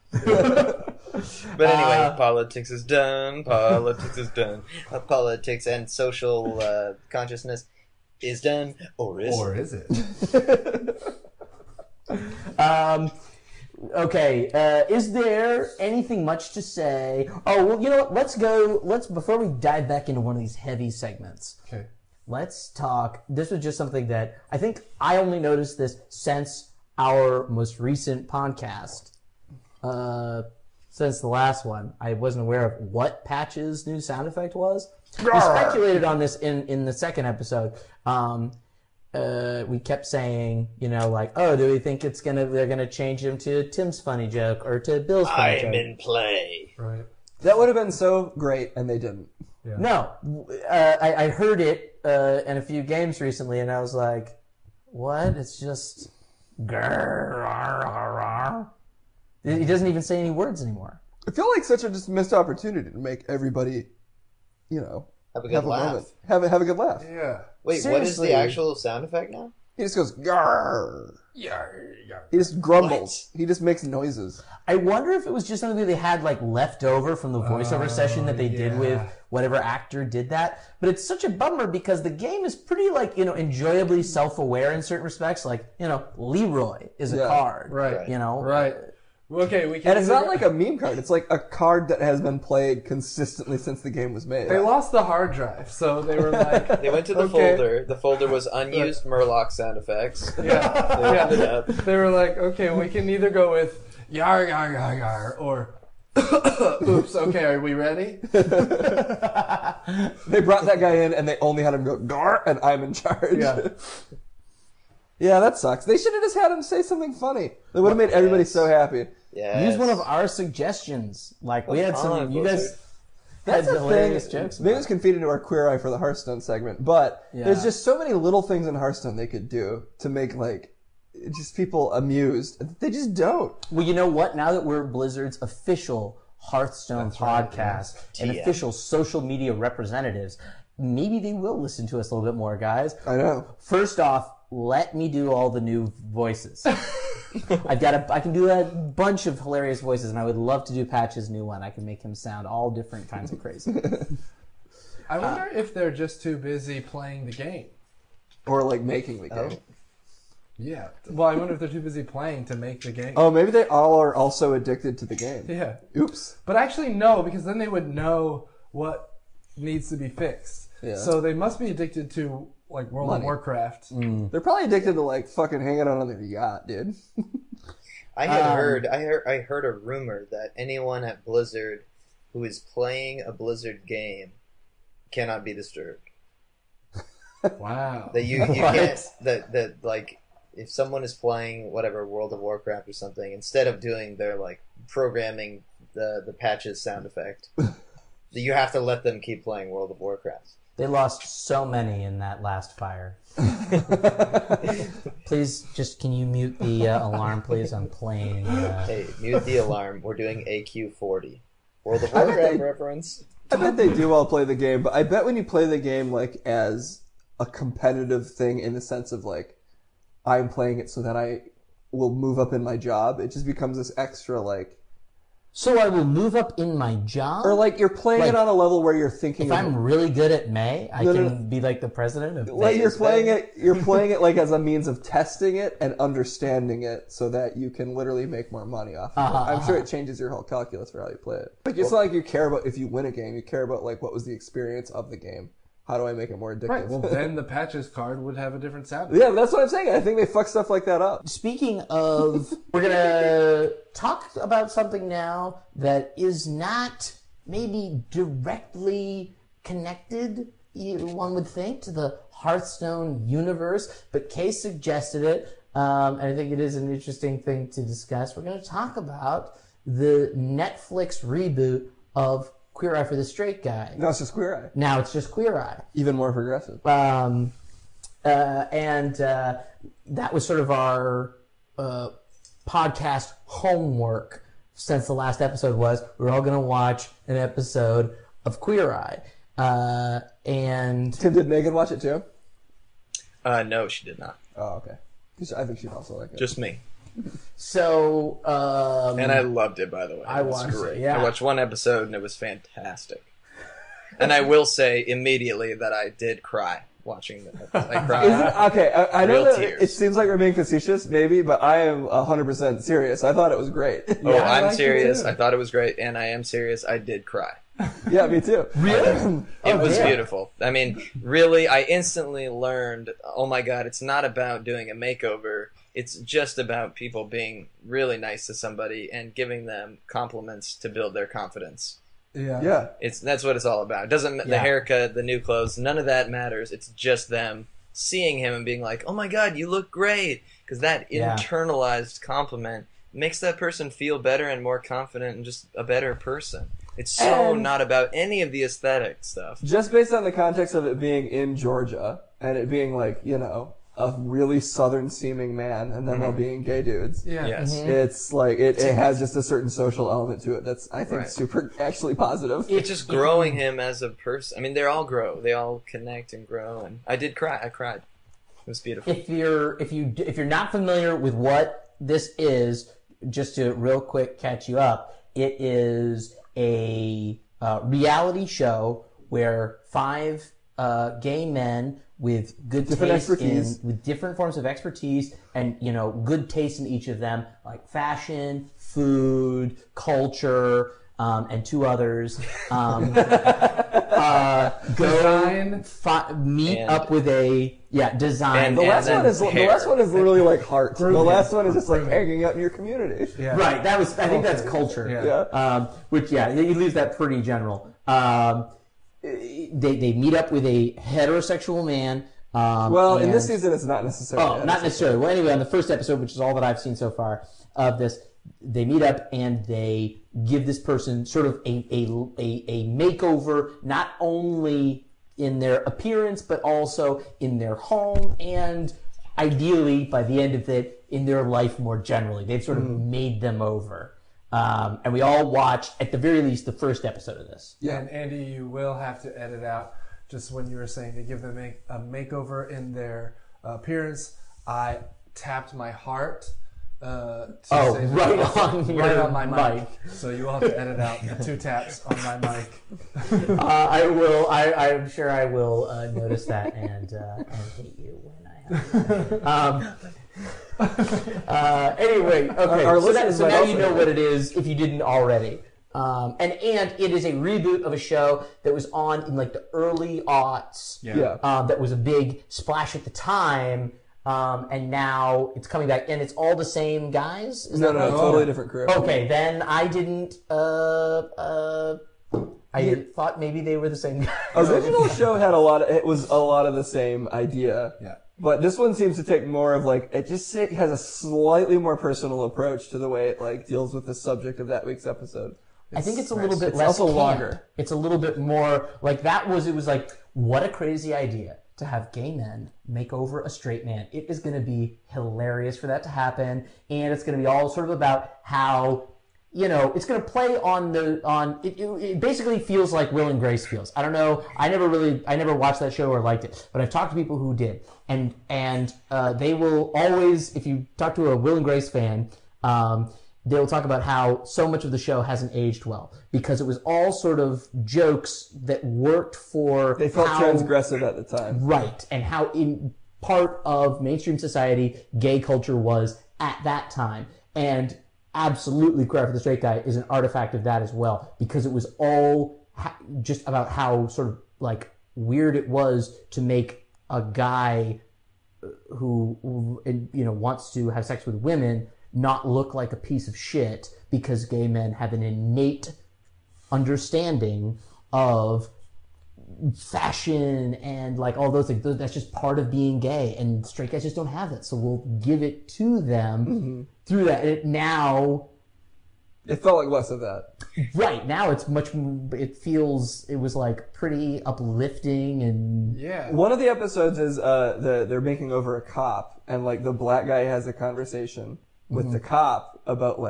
But anyway, politics is done. Politics is done. Politics and social consciousness is done. Or is it? Okay. Is there anything much to say? Oh, well, you know what? Let's before we dive back into one of these heavy segments. Okay. Let's talk. This was just something that I think I only noticed this since our most recent podcast. Since the last one, I wasn't aware of what Patch's new sound effect was. We speculated on this in the second episode. We kept saying, you know, like, oh, do we think they're gonna change him to Tim's funny joke or to Bill's funny joke? I'm in play. Right. That would have been so great, and they didn't. Yeah. No, I heard it in a few games recently, and I was like, what? It's just... He doesn't even say any words anymore. I feel like such a just missed opportunity to make everybody, you know, have a good laugh. Yeah. Wait, seriously. What is the actual sound effect now? He just goes grrr. He just grumbles. What? He just makes noises. I wonder if it was just something they had like left over from the voiceover session that they did with whatever actor did that. But it's such a bummer because the game is pretty like, you know, enjoyably self-aware in certain respects. Like, you know, Leroy is a card. Right. You know? Right. Okay, we can. And it's not like a meme card. It's like a card that has been played consistently since the game was made. They lost the hard drive, so they were like... They went to the folder. The folder was unused Murloc sound effects. Yeah. They ended up. They were like, okay, we can either go with yar, yar, yar, yar, or oops, okay, are we ready? They brought that guy in, and they only had him go, gar, and I'm in charge. Yeah. Yeah, that sucks. They should have just had him say something funny. They would have made everybody so happy. Yeah. Use one of our suggestions. Like, we had some... You guys... That's the hilarious jokes. Maybe this can feed into our Queer Eye for the Hearthstone segment, but there's just so many little things in Hearthstone they could do to make, like, just people amused. They just don't. Well, you know what? Now that we're Blizzard's official Hearthstone podcast and official social media representatives, maybe they will listen to us a little bit more, guys. I know. First off, let me do all the new voices. I can do a bunch of hilarious voices, and I would love to do Patch's new one. I can make him sound all different kinds of crazy. I wonder if they're just too busy playing the game, or like making the game. Yeah. Well, I wonder if they're too busy playing to make the game. Oh, maybe they all are also addicted to the game. Yeah. Oops. But actually, no, because then they would know what needs to be fixed. Yeah. So they must be addicted to. Like World of Warcraft. Mm. They're probably addicted to like fucking hanging out on their yacht, dude. I heard a rumor that anyone at Blizzard who is playing a Blizzard game cannot be disturbed. Wow. That you can't that like if someone is playing whatever World of Warcraft or something, instead of doing their like programming the patches sound effect, that you have to let them keep playing World of Warcraft. They lost so many in that last fire. Please, can you mute the alarm, please? I'm playing. Hey, mute the alarm. We're doing AQ40. World of Warcraft reference. I bet they do all play the game, but I bet when you play the game, like, as a competitive thing in the sense of, like, I'm playing it so that I will move up in my job, it just becomes this extra, like, so I will move up in my job? Or like you're playing it on a level where you're thinking... If I'm really good at May, I can be like the president of... Like you're playing it like as a means of testing it and understanding it so that you can literally make more money off of it. I'm sure it changes your whole calculus for how you play it. But it's not like you care about if you win a game. You care about like what was the experience of the game. How do I make it more addictive? Right, well, then the patches card would have a different sound. Yeah, that's what I'm saying. I think they fuck stuff like that up. Speaking of, we're going to talk about something now that is not maybe directly connected, one would think, to the Hearthstone universe, but Case suggested it, and I think it is an interesting thing to discuss. We're going to talk about the Netflix reboot of Queer Eye for the Straight Guy. No, it's just Queer Eye. Now it's just Queer Eye. Even more progressive. And that was sort of our podcast homework since the last episode was we're all going to watch an episode of Queer Eye. And Tim, did Megan watch it too? No, she did not. Oh, okay. I think she'd also like it. Just me. So, and I loved it, by the way. I watched one episode and it was fantastic. And I will say immediately that I did cry watching the episode. I cried. I know that it seems like we're being facetious, maybe, but I am 100% serious. I thought it was great. Oh, yeah, I'm serious. I thought it was great, and I am serious. I did cry. Yeah, me too. Really? It was beautiful. I mean, really, I instantly learned, oh my God, it's not about doing a makeover. It's just about people being really nice to somebody and giving them compliments to build their confidence. Yeah. That's what it's all about. It doesn't the haircut, the new clothes, none of that matters. It's just them seeing him and being like, "Oh my God, you look great," because that internalized compliment makes that person feel better and more confident and just a better person. It's so not about any of the aesthetic stuff. Just based on the context of it being in Georgia and it being like, you know, a really southern-seeming man, and then they'll being gay dudes. Yeah. Yes. Mm-hmm. It's like it has just a certain social element to it that's I think super actually positive. It's just growing him as a person. I mean, they all grow, they all connect and grow. And I did cry. I cried. It was beautiful. If you're not familiar with what this is, just to real quick catch you up, it is a reality show where five gay men with good taste with different forms of expertise and, you know, good taste in each of them, like fashion, food, culture, and two others, go meet up with a design. And the last one is literally like heart. The last one is just like hanging out in your community. Yeah. Right. That was I think that's culture. Yeah. You leave that pretty general. They meet up with a heterosexual man Well, in this season, it's not necessarily. Oh, not necessarily. Well, anyway, on the first episode, which is all that I've seen so far of this, they meet up and they give this person sort of a makeover, not only in their appearance, but also in their home and ideally, by the end of it, in their life more generally. They've sort of made them over. And we all watched, at the very least, the first episode of this. Yeah, and Andy, you will have to edit out just when you were saying to give them a makeover in their appearance. I tapped my heart on my mic. So you will have to edit out the two taps on my mic. I will. I'm sure I will notice that and hate you when I have. Anyway, okay. So now you know what it is if you didn't already. And it is a reboot of a show that was on in like the early aughts. Yeah. That was a big splash at the time. And now it's coming back, and it's all the same guys. Totally different crew. Okay, then I didn't. I thought maybe they were the same guys. Original show had a lot of the same idea. Yeah. But this one seems to take more of it has a slightly more personal approach to the way it deals with the subject of that week's episode. I think it's a little bit less. It's a little bit more what a crazy idea to have gay men make over a straight man. It is going to be hilarious for that to happen, and it's going to be all sort of about how, it's going to play it basically feels like Will and Grace feels. I don't know. I never watched that show or liked it, but I've talked to people who did. And they will always, if you talk to a Will and Grace fan, they will talk about how so much of the show hasn't aged well because it was all sort of jokes that worked for. They felt transgressive at the time. Right. And how in part of mainstream society, gay culture was at that time. And absolutely Queer Eye for the Straight Guy is an artifact of that as well, because it was all just about how sort of weird it was to make a guy who, wants to have sex with women not look like a piece of shit, because gay men have an innate understanding of fashion and all those things. That's just part of being gay, and straight guys just don't have that. So we'll give it to them through that. It felt like less of that. Right. Now it's it was pretty uplifting and... Yeah. One of the episodes is they're making over a cop, and the black guy has a conversation with the cop about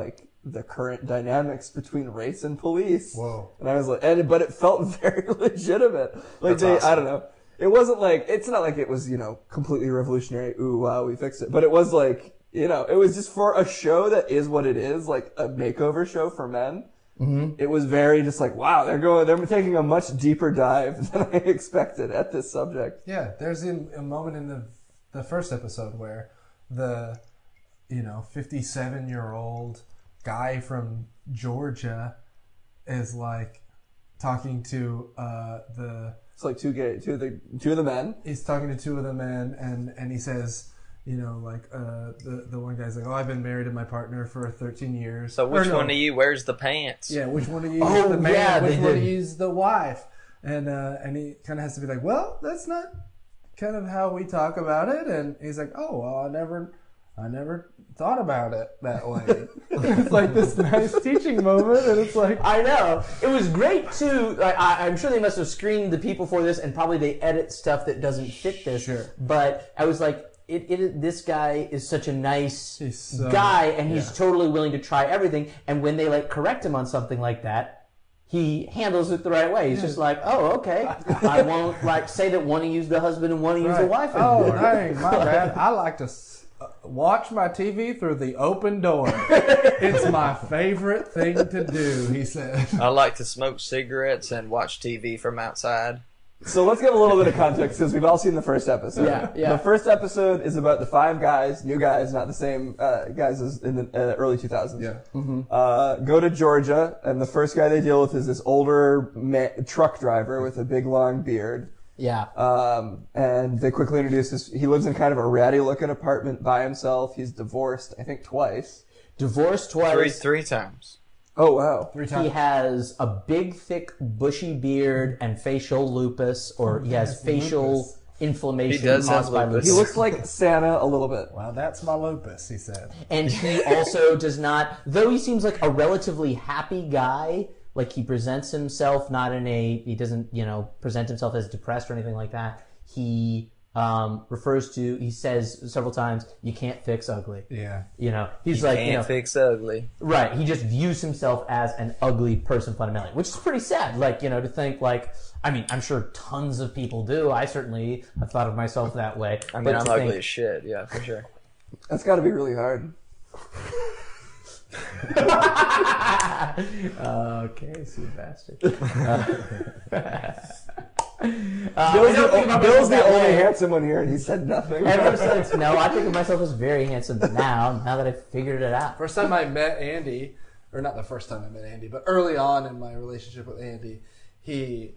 the current dynamics between race and police. Whoa. And I was but it felt very legitimate. Awesome. I don't know. It wasn't it's not it was, completely revolutionary. Ooh, wow, we fixed it. But it was it was just for a show that is what it is, a makeover show for men. Mm-hmm. It was very just wow, they're taking a much deeper dive than I expected at this subject. Yeah. There's a moment in the first episode where the, 57-year-old guy from Georgia is talking to two of the men. He's talking to two of the men, and he says, the one guy's "Oh, I've been married to my partner for 13 years." So which one of you wears the pants? Yeah, which one of you is the man? Yeah, which one of you is the wife? And he kind of has to be "Well, that's not kind of how we talk about it." And he's "Oh, well, I never thought about it that way." It's this nice teaching moment, and it's I know. It was great, too. I'm sure they must have screened the people for this, and probably they edit stuff that doesn't fit this. Sure. But I was this guy is such a nice guy, and he's totally willing to try everything, and when they, correct him on something like that, he handles it the right way. He's just "Oh, okay. I won't, say that one of you's the husband and one of you's the wife anymore." Oh, dang, my bad. I like to... watch my TV through the open door. It's my favorite thing to do, he said. I like to smoke cigarettes and watch TV from outside. So let's give a little bit of context, because we've all seen the first episode. Yeah. The first episode is about the five guys, new guys, not the same guys as in the early 2000s. Yeah. Mm-hmm. Go to Georgia, and the first guy they deal with is this older truck driver with a big long beard. Yeah. And they quickly introduce this. He lives in kind of a ratty-looking apartment by himself. He's divorced, I think, twice. Three times. Oh, wow. 3 times. He has a big, thick, bushy beard and facial lupus, or he has facial inflammation caused by lupus. He looks like Santa a little bit. Well, that's my lupus, he said. And he also does not, though he seems like a relatively happy guy, like he presents himself not in a, he doesn't, you know, present himself as depressed or anything like that. He he says several times, you can't fix ugly. Yeah. You know, he's like, you can't fix ugly. Right. He just views himself as an ugly person fundamentally, which is pretty sad. Like, you know, to think like, I mean, I'm sure tons of people do. I certainly have thought of myself that way. I mean, I'm ugly as shit. Yeah, for sure. That's got to be really hard. Okay, so you bastard. Bill's the only handsome one here, and he said nothing. Ever since, no, I think of myself as very handsome now that I figured it out. First time I met Andy, or not the first time I met Andy, but early on in my relationship with Andy, he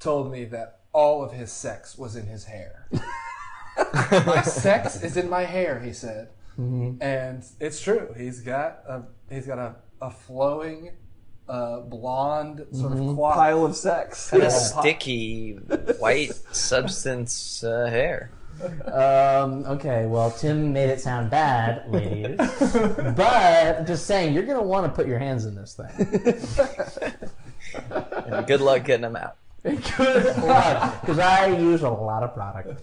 told me that all of his sex was in his hair. My sex is in my hair, he said. Mm-hmm. And it's true. He's got a flowing blonde sort of pile of sex. What a sticky white substance hair. Okay, well, Tim made it sound bad, ladies. But I'm just saying, you're going to want to put your hands in this thing. And good luck getting them out. Good luck, because I use a lot of product.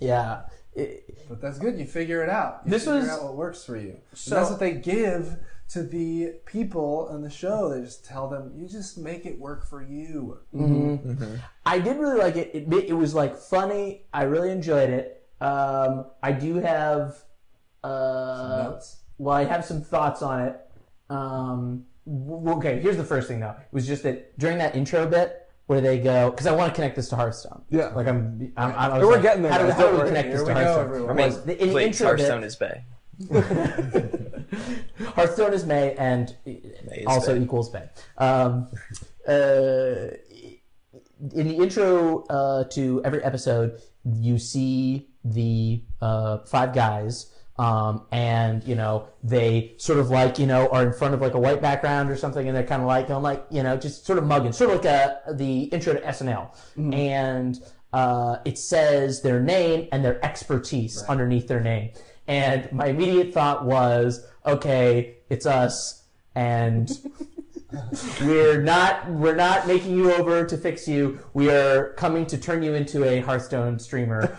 Yeah. But that's good. You figure it out. You figure out what works for you. So that's what they give to the people in the show. They just tell them, you just make it work for you. Mm-hmm. Mm-hmm. I did really like it. It was like funny. I really enjoyed it. I do have some notes. Well, I have some thoughts on it. Okay, here's the first thing though. It was just that during that intro bit, where they go, because I want to connect this to Hearthstone. Yeah, like we're getting there. How do we connect this to Hearthstone? I mean, Hearthstone is Bay. Hearthstone is May and May is also Bay. Equals Bay. In the intro to every episode, you see the five guys. And, you know, they sort of like, you know, are in front of like a white background or something, and they're kind of like, I'm like, you know, just sort of mugging, sort of like the intro to SNL. Mm-hmm. And it says their name and their expertise underneath their name. And my immediate thought was, okay, it's us, and we're not making you over to fix you. We are coming to turn you into a Hearthstone streamer.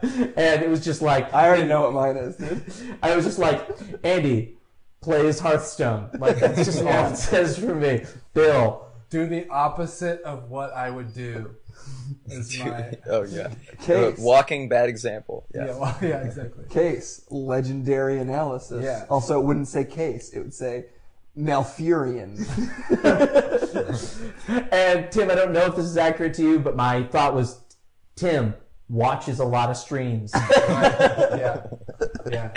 And it was just like, I already know what mine is, dude. I was just like, Andy plays Hearthstone. Like, that's just all it says for me. Bill, do the opposite of what I would do. Oh yeah. Case. Walking bad example. Yeah. Yeah, well, yeah, exactly. Case, legendary analysis. Yeah. Also, it wouldn't say Case, it would say Malfurion. And Tim, I don't know if this is accurate to you, but my thought was, Tim watches a lot of streams. Yeah. Yeah.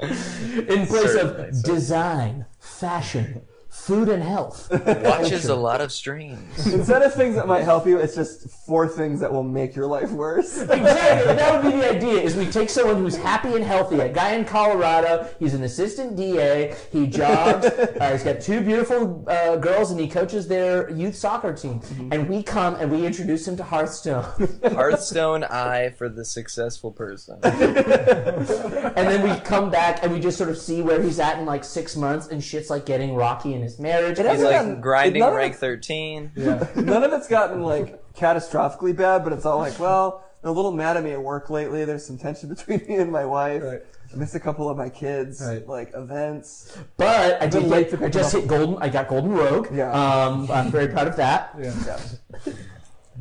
In place of design, fashion, food and health. Watches a lot of streams. Instead of things that might help you, it's just four things that will make your life worse. Exactly. That would be the idea, is we take someone who's happy and healthy, a guy in Colorado, he's an assistant DA, he jogs, he's got two beautiful girls, and he coaches their youth soccer team. Mm-hmm. And we come and we introduce him to Hearthstone. Hearthstone Eye for the successful person. And then we come back and we just sort of see where he's at in like 6 months, and shit's like getting rocky in his marriage. He's like grinding rank 13. Yeah. None of it's gotten like catastrophically bad, but it's all like, well, they're a little mad at me at work lately. There's some tension between me and my wife. Right. I missed a couple of my kids, like events. But I did like I just hit golden. I got golden rogue. Yeah. I'm very proud of that. Yeah. Yeah.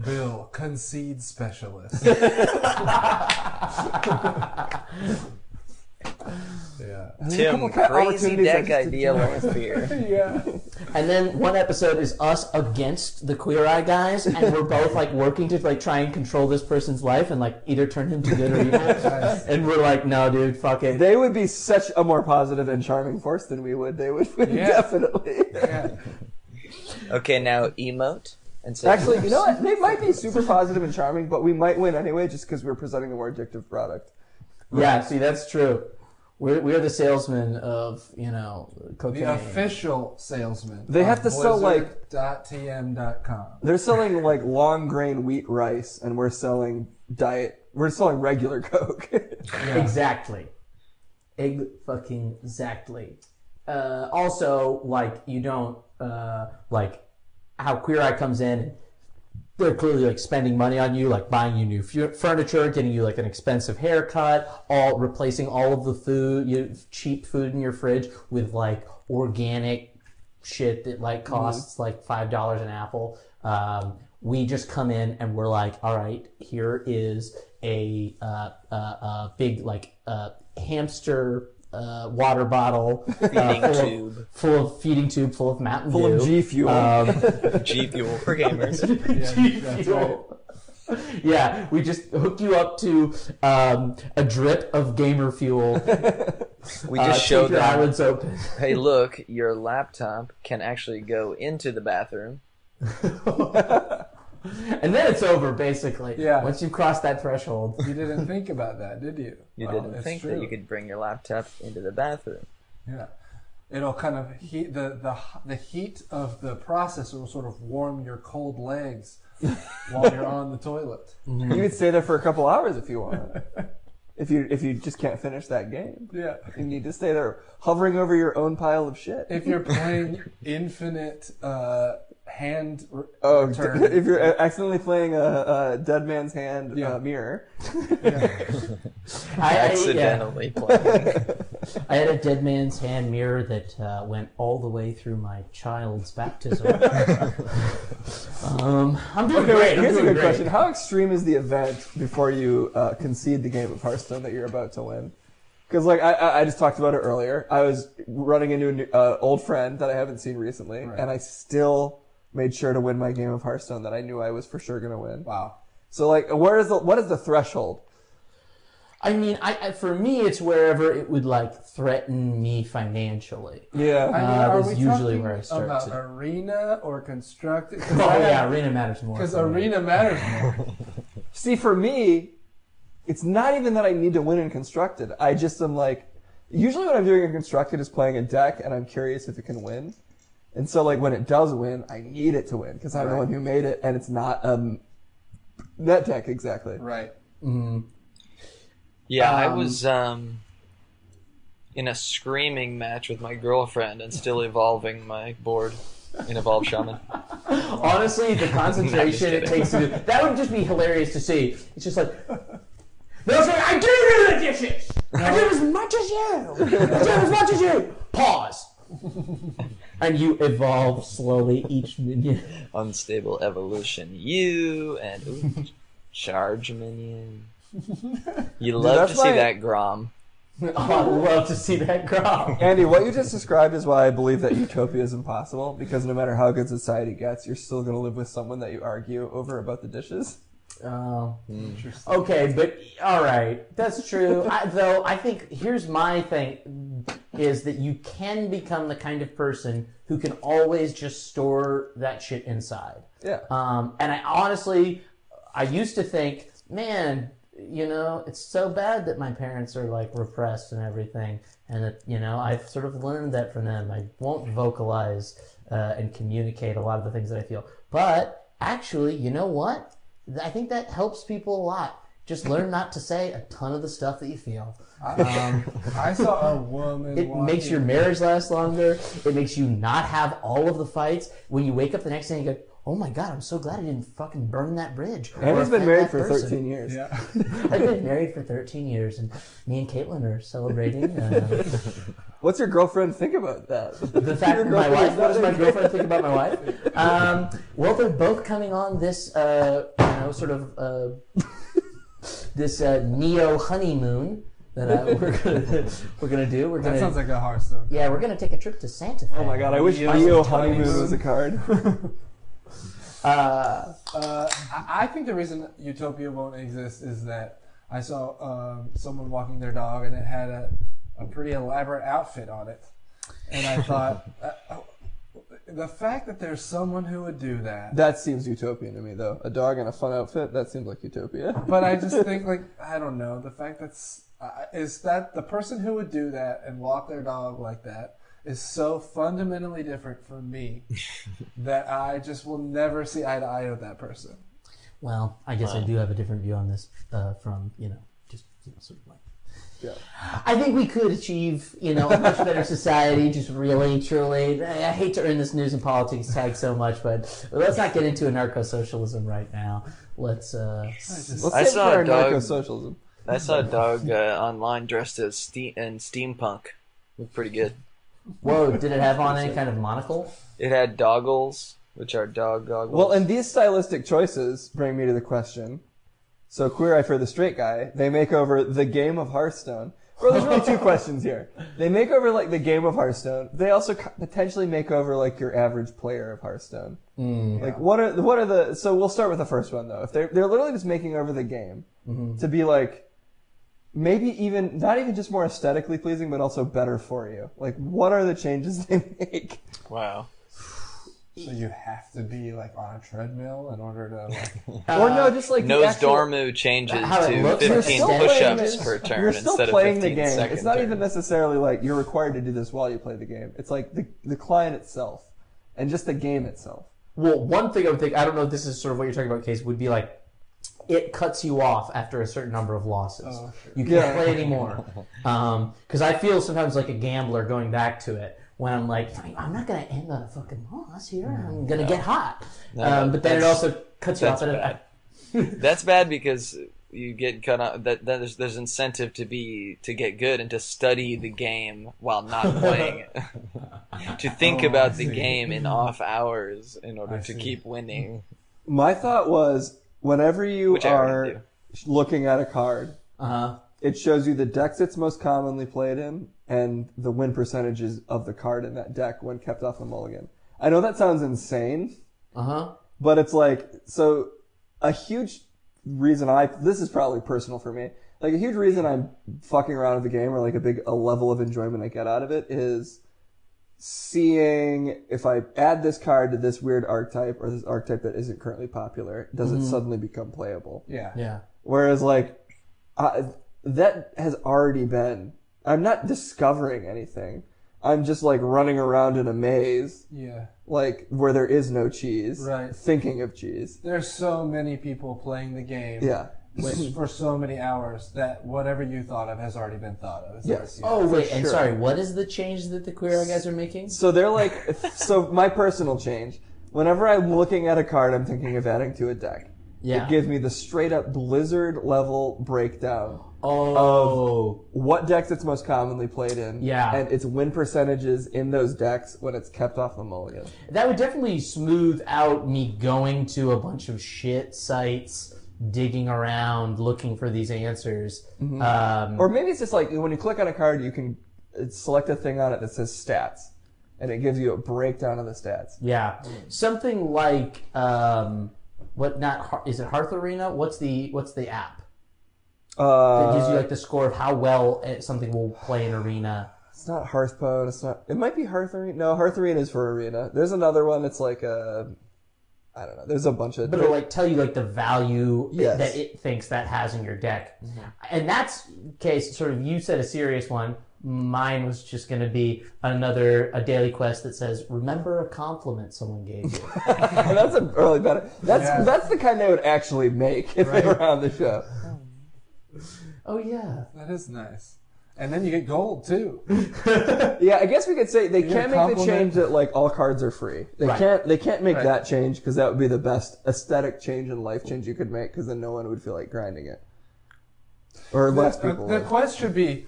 Bill, concede specialist. Yeah. Tim, crazy deck idea last year. Yeah. And then one episode is us against the Queer Eye guys, and we're both like working to like try and control this person's life and like either turn him to good or evil. Nice. And we're like, no, dude, fuck it. They would be such a more positive and charming force than we would. They would definitely. Yeah. Okay, now emote. And so actually, you know what? They might be super positive and charming, but we might win anyway just because we're presenting a more addictive product. Right. Yeah, see, that's true. We're the salesman of, you know, cocaine. The official salesman. They have to sell like .tm.com. They're selling like long grain wheat rice, and we're selling diet. We're selling regular Coke. Yeah. Exactly. Egg fucking exactly. Also, like you don't like how Queer Eye comes in. They're clearly like spending money on you, like buying you new furniture, getting you like an expensive haircut, all replacing all of the food, cheap food in your fridge with like organic shit that like costs like $5 an apple. We just come in and we're like, all right, here is a big like hamster water bottle, feeding tube full of Mountain Dew, full of G Fuel, G Fuel for gamers. Yeah, G Fuel. Right. Yeah, we just hook you up to a drip of gamer fuel. We just showed them. Eyelids open. Hey, look, your laptop can actually go into the bathroom. And then it's over, basically. Yeah. Once you cross that threshold. You didn't think about that, did you? You didn't think that you could bring your laptop into the bathroom. Yeah. It'll kind of heat the heat of the processor will sort of warm your cold legs while you're on the toilet. Mm-hmm. You could stay there for a couple hours if you want. If you just can't finish that game. Yeah. You need to stay there hovering over your own pile of shit. If you're playing infinite hand return. If you're accidentally playing a Dead Man's Hand mirror. Yeah. Accidentally playing. I had a Dead Man's Hand mirror that went all the way through my child's baptism. I'm doing great. Here's a good question. How extreme is the event before you concede the game of Hearthstone that you're about to win? Because, like, I just talked about it earlier. I was running into an old friend that I haven't seen recently, right, and I still made sure to win my game of Hearthstone that I knew I was for sure going to win. Wow. So, like, what is the threshold? I mean, I for me, it's wherever it would, like, threaten me financially. Yeah. I mean, is usually where I start about Arena or Constructed? Oh, yeah, Arena matters more. Because Arena matters more. See, for me, it's not even that I need to win in Constructed. I just am, like, usually what I'm doing in Constructed is playing a deck, and I'm curious if it can win. And so, like, when it does win, I need it to win, because I'm the one who made it, and it's not that deck exactly. Right. Mm-hmm. Yeah, I was in a screaming match with my girlfriend and still evolving my board in Evolved Shaman. Honestly, the concentration it takes to do that would just be hilarious to see. It's just like... They'll say, I do do the dishes! No. I do as much as you! I do as much as you! Pause! And you evolve slowly each minion. Unstable evolution. You and charge minion. You love to see that Grom. Oh, I love to see that Grom. Andy, what you just described is why I believe that utopia is impossible, because no matter how good society gets, you're still going to live with someone that you argue over about the dishes. Oh, interesting. Okay, but all right, that's true. I think here's my thing is that you can become the kind of person who can always just store that shit inside. Yeah. And I honestly, I used to think, man, you know, it's so bad that my parents are like repressed and everything, and that, you know, I've sort of learned that from them. I won't vocalize and communicate a lot of the things that I feel, but actually, you know what? I think that helps people a lot. Just learn not to say a ton of the stuff that you feel. I saw a woman. It makes your marriage last longer. It makes you not have all of the fights. When you wake up the next day and you go, oh my God, I'm so glad I didn't fucking burn that bridge. Andy's been married for 13 years. Yeah. I've been married for 13 years, and me and Caitlin are celebrating. What's your girlfriend think about that? The fact that my wife, what does my girlfriend think about my wife? Well, they're both coming on this, this neo honeymoon that we're gonna do. That sounds like a Hearthstone. Yeah, we're gonna take a trip to Santa Fe. Oh my God, I wish neo honeymoon was a card. I think the reason utopia won't exist is that I saw someone walking their dog and it had a pretty elaborate outfit on it, and I thought, the fact that there's someone who would do that seems utopian to me, though. A dog in a fun outfit, that seems like utopia. But I just think, like, I don't know, the fact that is that the person who would do that and walk their dog like that is so fundamentally different from me that I just will never see eye to eye with that person. Well, I guess I do have a different view on this from, sort of like. Yeah. I think we could achieve, a much better society, just really, truly. I hate to earn this news and politics tag so much, but let's not get into anarcho-socialism right now. Let's save for anarcho-socialism. I saw a dog online dressed as steampunk. Looked pretty good. Whoa, did it have on any kind of monocle? It had doggles, which are dog goggles. Well, and these stylistic choices bring me to the question. So, Queer Eye for the Straight Guy, they make over the game of Hearthstone. Well, there's really two questions here. They make over, like, the game of Hearthstone. They also potentially make over, like, your average player of Hearthstone. What are the... So, we'll start with the first one, though. If they're literally just making over the game to be, like... Maybe even, not even just more aesthetically pleasing, but also better for you. Like, what are the changes they make? Wow. So you have to be, like, on a treadmill in order to, like... or no, just, like... Nose Dormu changes to 15 push-ups per turn instead of 15 the game. It's not even necessarily, like, you're required to do this while you play the game. It's, like, the client itself and just the game itself. Well, one thing I would think, I don't know if this is sort of what you're talking about, Case, would be, like, it cuts you off after a certain number of losses. Oh, sure. You can't play anymore. Because I feel sometimes like a gambler going back to it when I'm like, I'm not going to end on a fucking loss here. I'm going to get hot. No, but then it also cuts you off. That's bad because you get cut off. There's incentive to get good and to study the game while not playing it. To think about the game in off hours in order to keep winning. My thought was, whenever you are looking at a card, it shows you the decks it's most commonly played in and the win percentages of the card in that deck when kept off the mulligan. I know that sounds insane, but it's like, so a huge reason this is probably personal for me, like a huge reason I'm fucking around with the game or like a level of enjoyment I get out of it is seeing if I add this card to this weird archetype or this archetype that isn't currently popular, does it suddenly become playable? Yeah. Whereas, like, that has already been... I'm not discovering anything. I'm just, like, running around in a maze. Yeah. Like, where there is no cheese. Right. Thinking of cheese. There's so many people playing the game. Yeah. Which for so many hours that whatever you thought of has already been thought of. Yes. Oh, wait, and sorry, what is the change that the Queer Eye guys are making? So they're like, so my personal change, whenever I'm looking at a card I'm thinking of adding to a deck, it gives me the straight up Blizzard level breakdown of what decks it's most commonly played in and its win percentages in those decks when it's kept off the mulligan. That would definitely smooth out me going to a bunch of shit sites, digging around, looking for these answers. Or maybe it's just like when you click on a card, you can select a thing on it that says stats, and it gives you a breakdown of the stats. Yeah. Something like, is it Hearth Arena? What's the app? That gives you like the score of how well something will play in Arena. It's not Hearthstone. It might be Hearth Arena. No, Hearth Arena is for Arena. There's another one that's like a... I don't know. There's a bunch of... But it'll, like, tell you, like, the value that it thinks that has in your deck. And that's, Case, sort of, you said a serious one. Mine was just going to be a daily quest that says, remember a compliment someone gave you. That's a really better... That's the kind they would actually make if they were on the show. Oh, yeah. That is nice. And then you get gold, too. Yeah, I guess we could say they can't make the change that, like, all cards are free. They can't make that change because that would be the best aesthetic change and life change you could make because then no one would feel like grinding it. Or less people would. The quest should be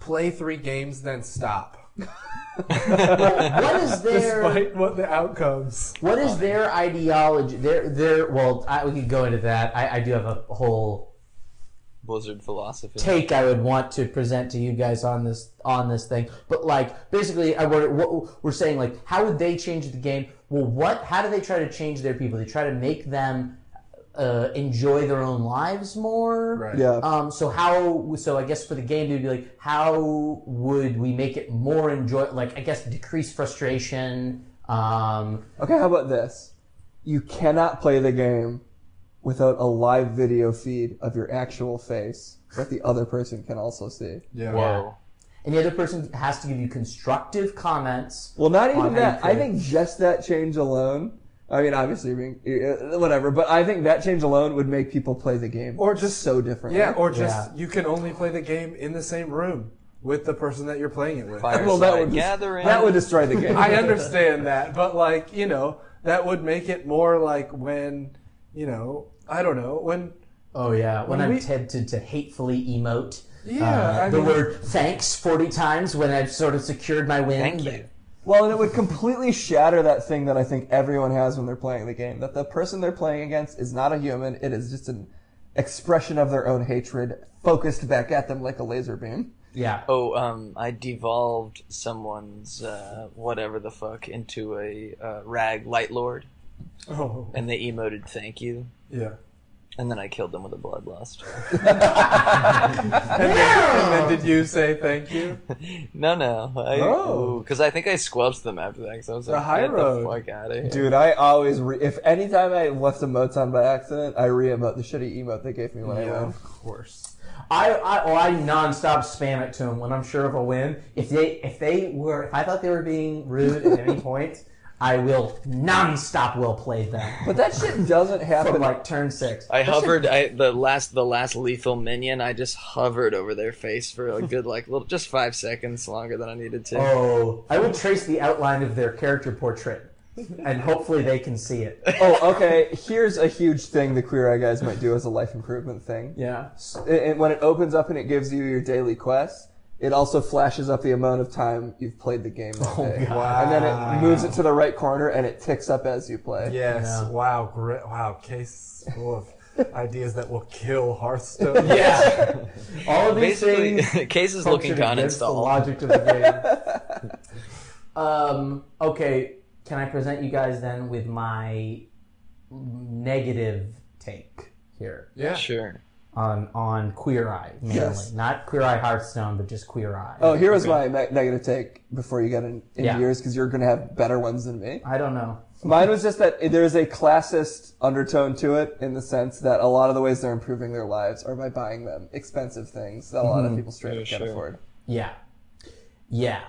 play 3 games, then stop. What is their... Despite what the outcomes... What is their ideology? We could go into that. I do have a whole... Blizzard philosophy take I would want to present to you guys on this thing, but like basically we're saying, like, how would they change the game? Well, how do they try to change their people? They try to make them enjoy their own lives more. So I guess for the game to be like, how would we make it more enjoy? Like, I guess decrease frustration. Okay, how about this? You cannot play the game without a live video feed of your actual face that the other person can also see. Yeah. Wow. And the other person has to give you constructive comments. Well, not even that. I think just that change alone. I mean, obviously, whatever. But I think that change alone would make people play the game or just so differently. Yeah, or just you can only play the game in the same room with the person that you're playing it with. Well, that would destroy the game. I understand that, but like, you know, that would make it more like when, you know, I don't know when. Oh yeah, when I'm tempted to hatefully emote. Yeah, I mean, the word thanks 40 times when I've sort of secured my win. Thank you. Well, and it would completely shatter that thing that I think everyone has when they're playing the game, that the person they're playing against is not a human. It is just an expression of their own hatred focused back at them like a laser beam. Yeah. Oh, I devolved someone's whatever the fuck into a rag light lord. Oh. And they emoted thank you. Yeah. And then I killed them with a bloodlust. And then did you say thank you? No. Because I think I squelched them after that. Because I was like, get the fuck out of here. Dude, I always, if any time I left emotes on by accident, I re-emote the shitty emote they gave me when I won. Of course. I nonstop spam it to them when I'm sure of a win. If I thought they were being rude at any point, I will nonstop will play them. But that shit doesn't happen from like turn 6. The last lethal minion. I just hovered over their face for a good just 5 seconds longer than I needed to. Oh, I will trace the outline of their character portrait, and hopefully they can see it. Oh, okay. Here's a huge thing the Queer Eye guys might do as a life improvement thing. Yeah. And when it opens up and it gives you your daily quests, it also flashes up the amount of time you've played the game that day. Wow. And then it moves it to the right corner, and it ticks up as you play. Yes. Yeah. Wow. Great. Wow. Case full of ideas that will kill Hearthstone. Yeah. All of these things. Case is looking to uninstall. The logic of the game. Okay. Can I present you guys then with my negative take here? Yeah. Sure. On Queer Eye, mainly. Yes. Not Queer Eye Hearthstone, but just Queer Eye. Oh, here was my negative take before you got into yours, because you're going to have better ones than me. I don't know. Mine was just that there's a classist undertone to it, in the sense that a lot of the ways they're improving their lives are by buying them expensive things that a lot of people straight up can't afford. Yeah. Yeah.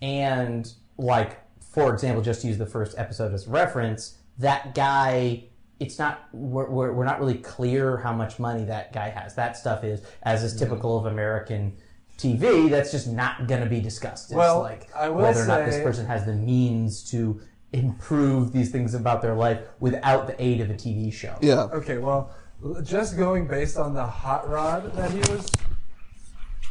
And, like, for example, just to use the first episode as reference, that guy... It's not. We're not really clear how much money that guy has. That stuff is, as is typical of American TV, that's just not going to be discussed. It's whether or not this person has the means to improve these things about their life without the aid of a TV show. Yeah. Okay. Well, just going based on the hot rod that he was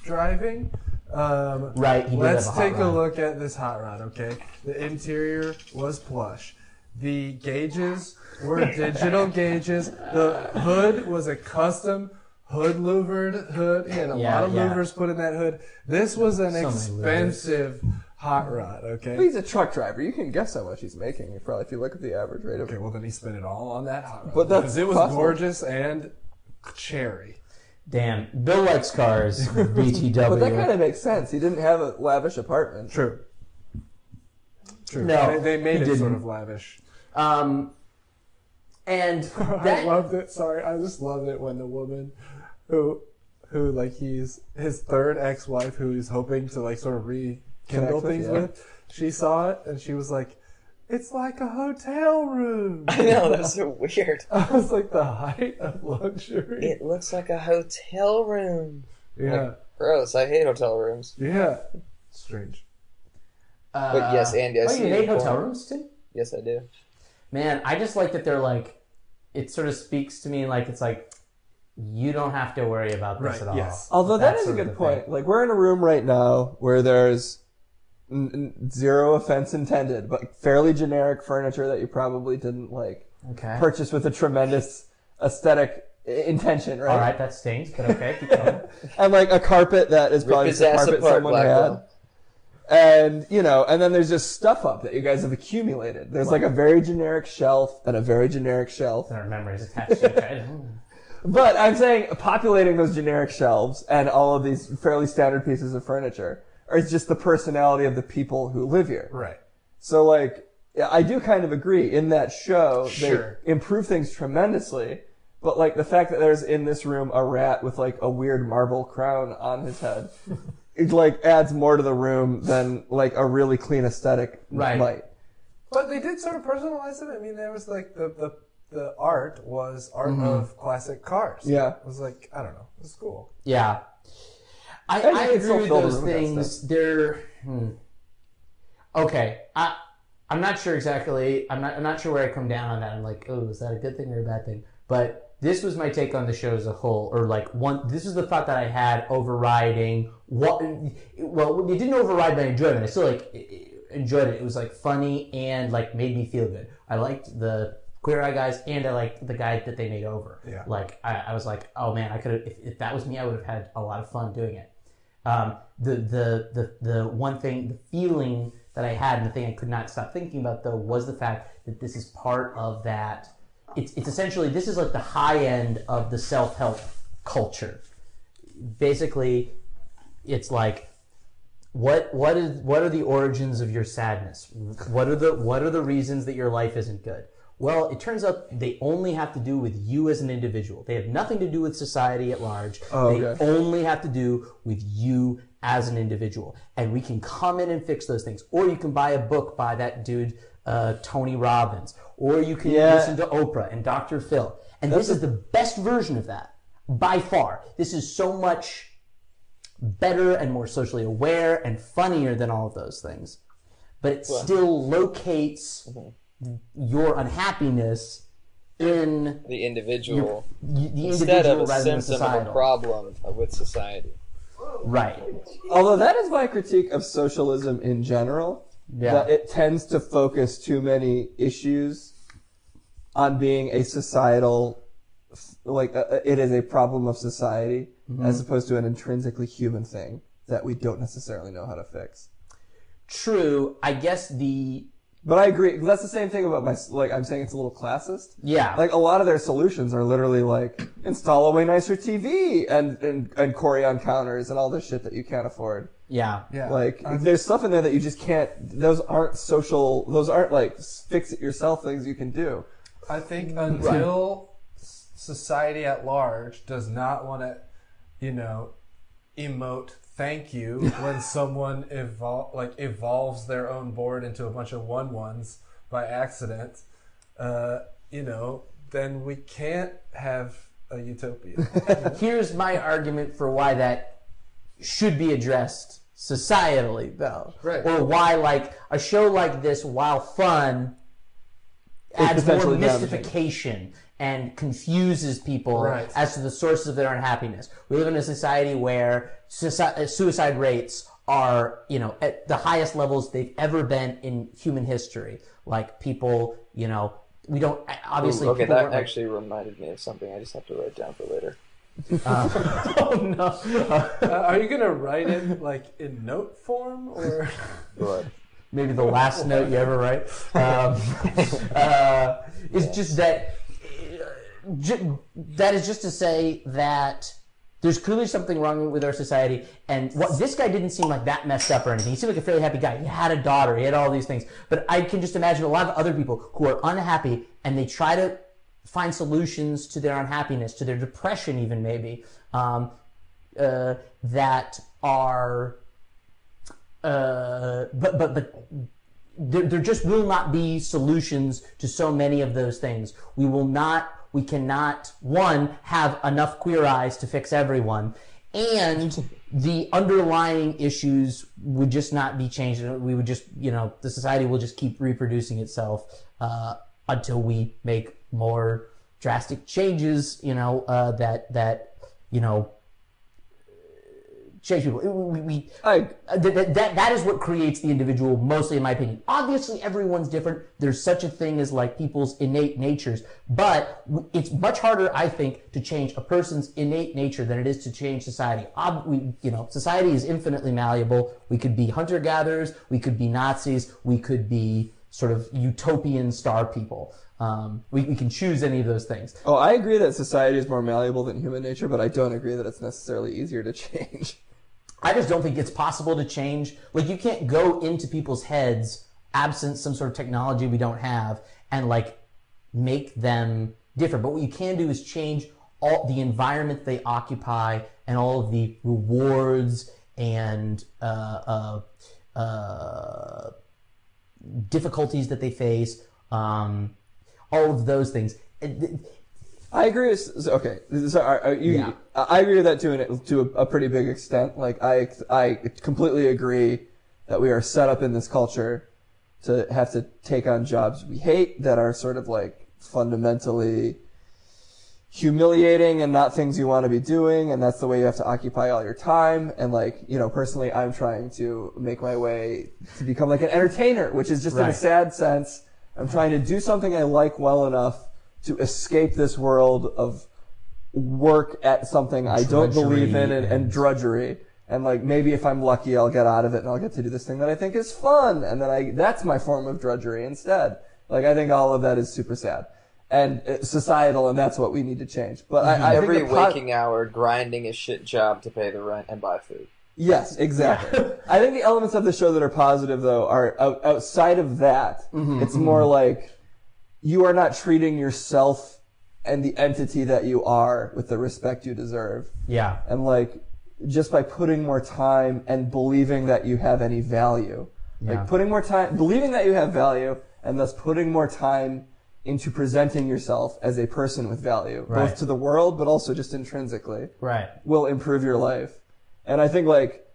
driving. Right. Let's take a look at this hot rod. Okay. The interior was plush. The gauges were digital gauges. The hood was a custom hood louvered hood. He had a lot of louvers put in that hood. This was an expensive hot rod, okay? But he's a truck driver. You can guess how much he's making if you look at the average rate of... Okay, well, then he spent it all on that hot rod. Because it was gorgeous and cherry. Damn. Bill likes cars, BTW. But that kind of makes sense. He didn't have a lavish apartment. True. No, they made it sort of lavish. And I loved it. Sorry, I just loved it when the woman who he's his third ex-wife, who he's hoping to sort of rekindle things with, she saw it and she was like, "It's like a hotel room." I know, that's so weird. I was like, the height of luxury. It looks like a hotel room. Yeah, gross. I hate hotel rooms. Yeah, strange. But yes, Andy, I see. You hate hotel rooms too? Yes, I do. Man, I just like that they're it sort of speaks to me you don't have to worry about this at all. Yes. Although that is a good point. We're in a room right now where there's zero offense intended, but fairly generic furniture that you probably didn't purchase with a tremendous aesthetic intention, right? All right, that stings, but okay, keep going. And a carpet that is probably just a carpet someone had. And, and then there's just stuff up that you guys have accumulated. There's a very generic shelf and a very generic shelf. There are memories attached to it. But I'm saying populating those generic shelves and all of these fairly standard pieces of furniture is just the personality of the people who live here. Right. So, I do kind of agree. In that show, they improve things tremendously. But, like, the fact that there's in this room a rat with, like, a weird marble crown on his head, it, like, adds more to the room than, like, a really clean aesthetic might. But they did sort of personalize it. I mean, there was, like, the art was art of classic cars. Yeah. It was, like, I don't know. It was cool. Yeah. I agree with those things. They're... Okay. I'm not sure exactly. I'm not sure where I come down on that. I'm like, oh, is that a good thing or a bad thing? But... this was my take on the show as a whole, or like one. This was the thought that I had overriding what. Well, it didn't override my enjoyment. I still like enjoyed it. It was like funny and like made me feel good. I liked the Queer Eye guys, and I liked the guy that they made over. Yeah. Like I was like, oh man, I could have. If that was me, I would have had a lot of fun doing it. The one thing, the feeling that I had, and the thing I could not stop thinking about though, was the fact that this is part of that. It's essentially, this is like the high end of the self-help culture. Basically, it's like, what are the origins of your sadness? What are the reasons that your life isn't good? Well, it turns out they only have to do with you as an individual. They have nothing to do with society at large. Oh, okay. They only have to do with you as an individual. And we can come in and fix those things. Or you can buy a book by that dude, Tony Robbins. Or you can listen to Oprah and Dr. Phil. And this is the best version of that, by far. This is so much better and more socially aware and funnier than all of those things. But it still locates your unhappiness in... the individual. Instead of a symptom of a problem with society. Right. Although that is my critique of socialism in general. Yeah. That it tends to focus too many issues on being a societal, like it is a problem of society, as opposed to an intrinsically human thing that we don't necessarily know how to fix. True, I guess but I agree. That's the same thing about I'm saying it's a little classist. Yeah. Like a lot of their solutions are literally like install a way nicer TV and Corian counters and all this shit that you can't afford. Yeah. Yeah. Like there's stuff in there that you just can't. Those aren't like fix it yourself things you can do. I think until society at large does not want to, emote. Thank you when someone evolves their own board into a bunch of 1/1s by accident, then we can't have a utopia. Here's my argument for why that should be addressed societally, though. Right. Or why, like, a show like this, while fun, adds more mystification and confuses people as to the sources of their unhappiness. We live in a society where suicide rates are, at the highest levels they've ever been in human history. Like people, we don't obviously. Okay, that actually reminded me of something. I just have to write down for later. Oh no! Are you gonna write it like in note form or? What? Maybe the last note you ever write. It's just that. That is just to say that there's clearly something wrong with our society, and this guy didn't seem like that messed up or anything. He seemed like a fairly happy guy. He had a daughter. He had all these things. But I can just imagine a lot of other people who are unhappy, and they try to find solutions to their unhappiness, to their depression even maybe, that are... But there just will not be solutions to so many of those things. We cannot, one, have enough Queer Eyes to fix everyone, and the underlying issues would just not be changed. We would just, the society will just keep reproducing itself until we make more drastic changes, that change people. That is what creates the individual, mostly in my opinion. Obviously, everyone's different. There's such a thing as like people's innate natures, but it's much harder, I think, to change a person's innate nature than it is to change society. Society is infinitely malleable. We could be hunter-gatherers. We could be Nazis. We could be sort of utopian star people. We can choose any of those things. Oh, I agree that society is more malleable than human nature, but I don't agree that it's necessarily easier to change. I just don't think it's possible to change. Like, you can't go into people's heads absent some sort of technology we don't have and, like, make them different. But what you can do is change all the environment they occupy and all of the rewards and difficulties that they face, all of those things. I agree with, okay, sorry, yeah. I agree with that to a pretty big extent. Like, I completely agree that we are set up in this culture to have to take on jobs we hate that are sort of like fundamentally humiliating and not things you want to be doing, and that's the way you have to occupy all your time. And like, you know, personally, I'm trying to make my way to become like an entertainer, which is just right. In a sad sense, I'm trying to do something I like well enough to escape this world of work at something I don't believe in and drudgery. And like, maybe if I'm lucky, I'll get out of it and I'll get to do this thing that I think is fun. And then that's my form of drudgery instead. Like, I think all of that is super sad and societal, and that's what we need to change. But I every waking hour grinding a shit job to pay the rent and buy food. Yes, exactly. Yeah. I think the elements of the show that are positive though are outside of that. Mm-hmm, it's more like, you are not treating yourself and the entity that you are with the respect you deserve. Yeah. And like, just by putting more time and believing that you have any value. Yeah. Like, putting more time, believing that you have value, and thus putting more time into presenting yourself as a person with value, right, both to the world, but also just intrinsically, right, will improve your life. And I think, like,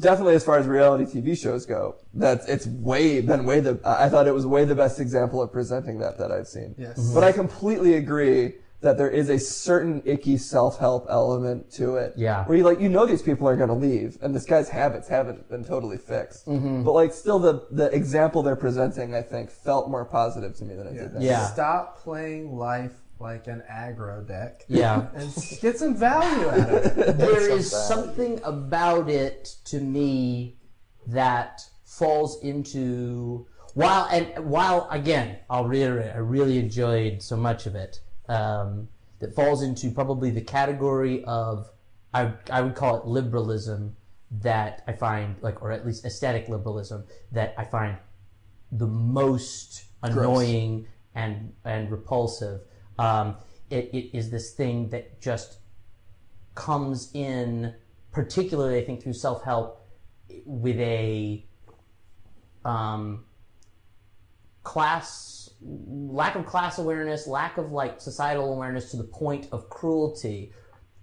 definitely as far as reality TV shows go, I thought it was way the best example of presenting that I've seen. Yes. Mm-hmm. But I completely agree that there is a certain icky self-help element to it. Yeah. Where you like, you know, these people are going to leave and this guy's habits haven't been totally fixed. Mm-hmm. But like, still the example they're presenting, I think, felt more positive to me than it did. That. Yeah. Stop playing life like an aggro deck. Yeah. And get some value out of it. There is something about it to me that falls into, while again, I'll reiterate, I really enjoyed so much of it. That falls into probably the category of, I would call it liberalism, that I find, like, or at least aesthetic liberalism, that I find the most annoying. Gross. and repulsive. It is this thing that just comes in, particularly I think through self-help, with a lack of class awareness, lack of like societal awareness, to the point of cruelty.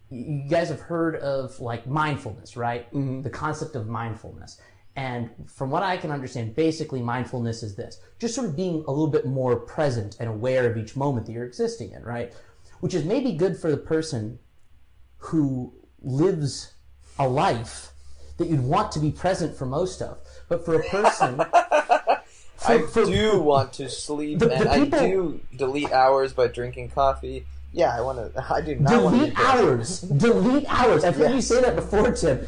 You guys have heard of like mindfulness, right? Mm-hmm. The concept of mindfulness. And from what I can understand, basically mindfulness is this, just sort of being a little bit more present and aware of each moment that you're existing in, right? Which is maybe good for the person who lives a life that you'd want to be present for most of. But for a person... I do want to sleep, and people, I do delete hours by drinking coffee. Yeah, I want to. I do not want to delete hours. Delete hours. I've heard you say that before, Tim.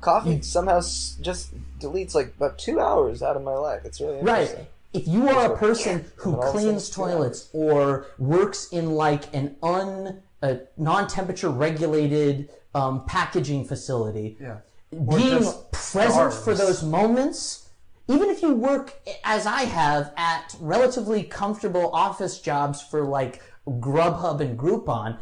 Coffee somehow just deletes like about 2 hours out of my life. It's really interesting. Right. If you are a person who cleans toilets or works in like a non-temperature regulated packaging facility, being present for those moments. Even if you work, as I have, at relatively comfortable office jobs for like Grubhub and Groupon,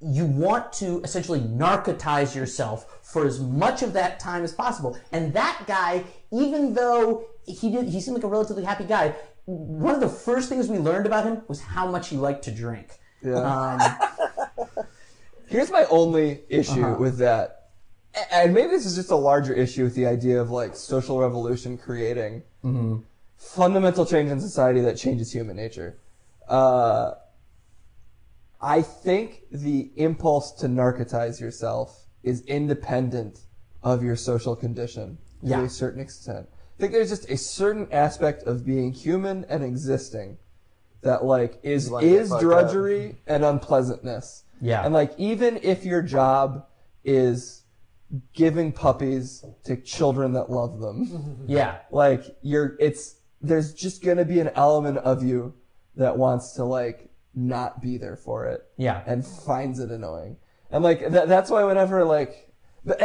you want to essentially narcotize yourself for as much of that time as possible. And that guy, even though he seemed like a relatively happy guy, one of the first things we learned about him was how much he liked to drink. Yeah. Here's my only issue with that. And maybe this is just a larger issue with the idea of like social revolution creating fundamental change in society that changes human nature. I think the impulse to narcotize yourself is independent of your social condition to a certain extent. I think there's just a certain aspect of being human and existing that like is drudgery and unpleasantness. Yeah. And like, even if your job is giving puppies to children that love them. Yeah. Like, there's just gonna be an element of you that wants to like not be there for it. Yeah. And finds it annoying. And like, that's why whenever like, but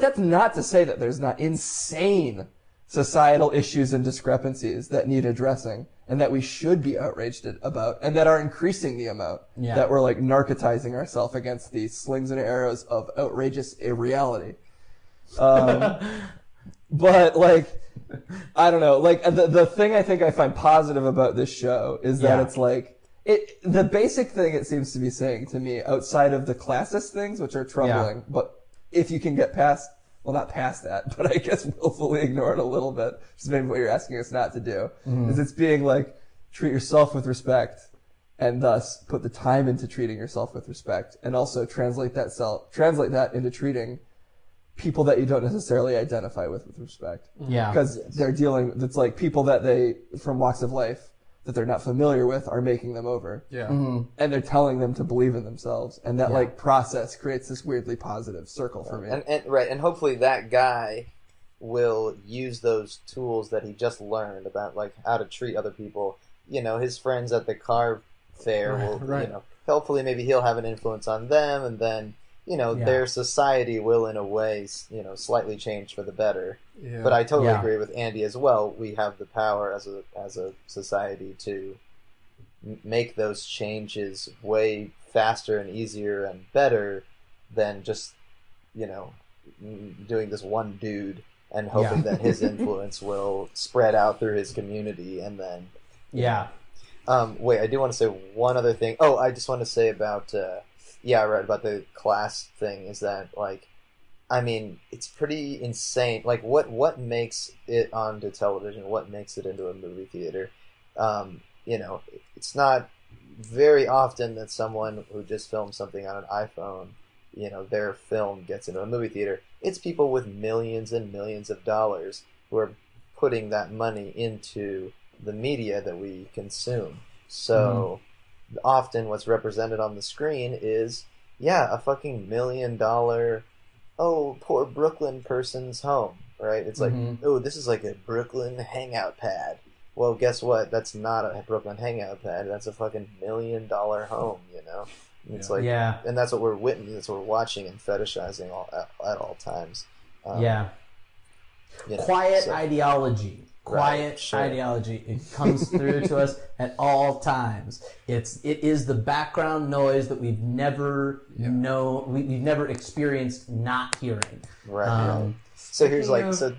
that's not to say that there's not insane societal issues and discrepancies that need addressing and that we should be outraged about and that are increasing the amount that we're like narcotizing ourselves against the slings and arrows of outrageous irreality. But like, I don't know, like the thing I think I find positive about this show is that it's like, the basic thing it seems to be saying to me outside of the classist things, which are troubling, but if you can get past, well, not past that, but I guess willfully ignore it a little bit, which is maybe what you're asking us not to do, is it's being like, treat yourself with respect and thus put the time into treating yourself with respect and also translate that into treating people that you don't necessarily identify with respect. Yeah. Because they're dealing, it's like people that they, from walks of life, that they're not familiar with are making them over. Yeah. Mm-hmm. And they're telling them to believe in themselves. And that like process creates this weirdly positive circle for me. And hopefully that guy will use those tools that he just learned about like how to treat other people. You know, his friends at the car fair will, you know, hopefully maybe he'll have an influence on them and then, you know, their society will in a way, you know, slightly change for the better. Yeah. But I totally agree with Andy as well. We have the power as a society to make those changes way faster and easier and better than just, you know, doing this one dude and hoping that his influence will spread out through his community and then... Yeah. Wait, I do want to say one other thing. Oh, I just want to say about... about the class thing is that, like, I mean, it's pretty insane. Like, what makes it onto television? What makes it into a movie theater? You know, it's not very often that someone who just filmed something on an iPhone, you know, their film gets into a movie theater. It's people with millions and millions of dollars who are putting that money into the media that we consume. So... Mm. Often what's represented on the screen is, a fucking $1 million, oh, poor Brooklyn person's home, right? It's like, oh, this is like a Brooklyn hangout pad. Well, guess what? That's not a Brooklyn hangout pad. That's a fucking $1 million home, you know? It's and that's what we're witnessing, that's what we're watching and fetishizing at all times. Quiet ideology. Ideology. It comes through to us at all times. It is the background noise that we've never we've never experienced not hearing. Right. So here's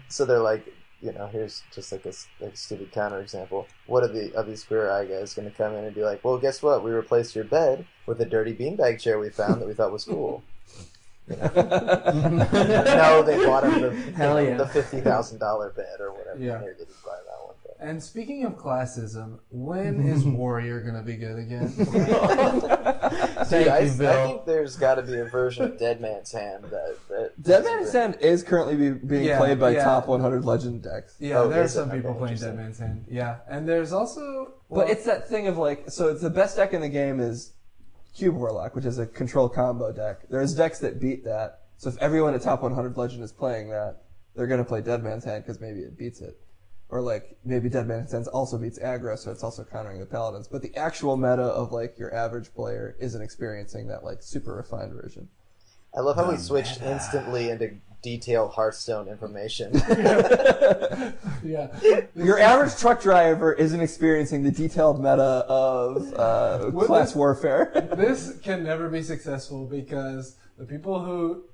so they're like, you know, here's just like a stupid counterexample. What are these queer eye guys going to come in and be like, well, guess what? We replaced your bed with a dirty beanbag chair we found that we thought was cool. No, they bought him the $50,000 bed or whatever. Yeah. They didn't buy that one. But... And speaking of classism, when is Warrior gonna be good again? Thank you, Bill. I think there's got to be a version of Dead Man's Hand. That Dead Man's Hand is currently being played by top 100 legend decks. Yeah, there are some people playing Dead Man's Hand. Yeah, and there's also, but it's that thing of like, so it's the best deck in the game is Cube Warlock, which is a control combo deck. There's decks that beat that. So if everyone at top 100 Legend is playing that, they're going to play Dead Man's Hand because maybe it beats it. Or like, maybe Dead Man's Hand also beats aggro, so it's also countering the Paladins. But the actual meta of like your average player isn't experiencing that like super refined version. I love how we switched instantly into detailed Hearthstone information. Your average truck driver isn't experiencing the detailed meta of class warfare. This can never be successful because the people who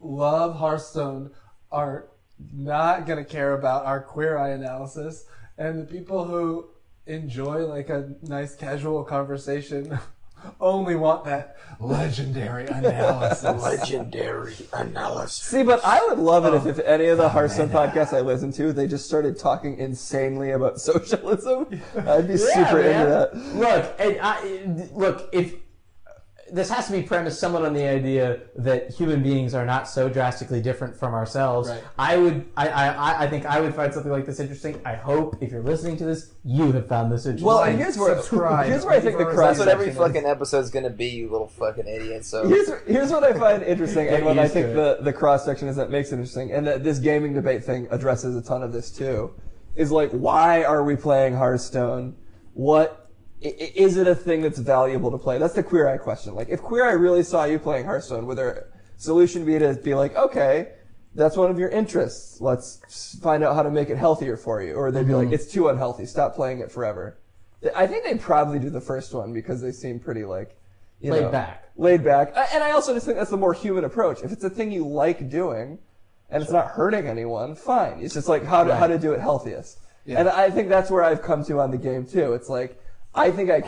love Hearthstone are not going to care about our queer eye analysis, and the people who enjoy like a nice casual conversation only want that legendary analysis. See, but I would love it if any of the Hearthstone podcasts I listen to, they just started talking insanely about socialism. I'd be super into that. Look, if this has to be premised somewhat on the idea that human beings are not so drastically different from ourselves. Right. I think I would find something like this interesting. I hope if you're listening to this, you have found this interesting. Well, and here's where I think the crux. That's what every fucking episode is going to be, you little fucking idiot. So here's what I find interesting, and what I think the cross section is that makes it interesting, and that this gaming debate thing addresses a ton of this too. Is like, why are we playing Hearthstone? Is it a thing that's valuable to play? That's the Queer Eye question. Like, if Queer Eye really saw you playing Hearthstone, would their solution be to be like, okay, that's one of your interests. Let's find out how to make it healthier for you. Or they'd be like, it's too unhealthy. Stop playing it forever. I think they probably do the first one because they seem pretty like, you know, laid back. And I also just think that's the more human approach. If it's a thing you like doing and it's not hurting anyone, fine. It's just like how to do it healthiest. Yeah. And I think that's where I've come to on the game too. It's like, I think I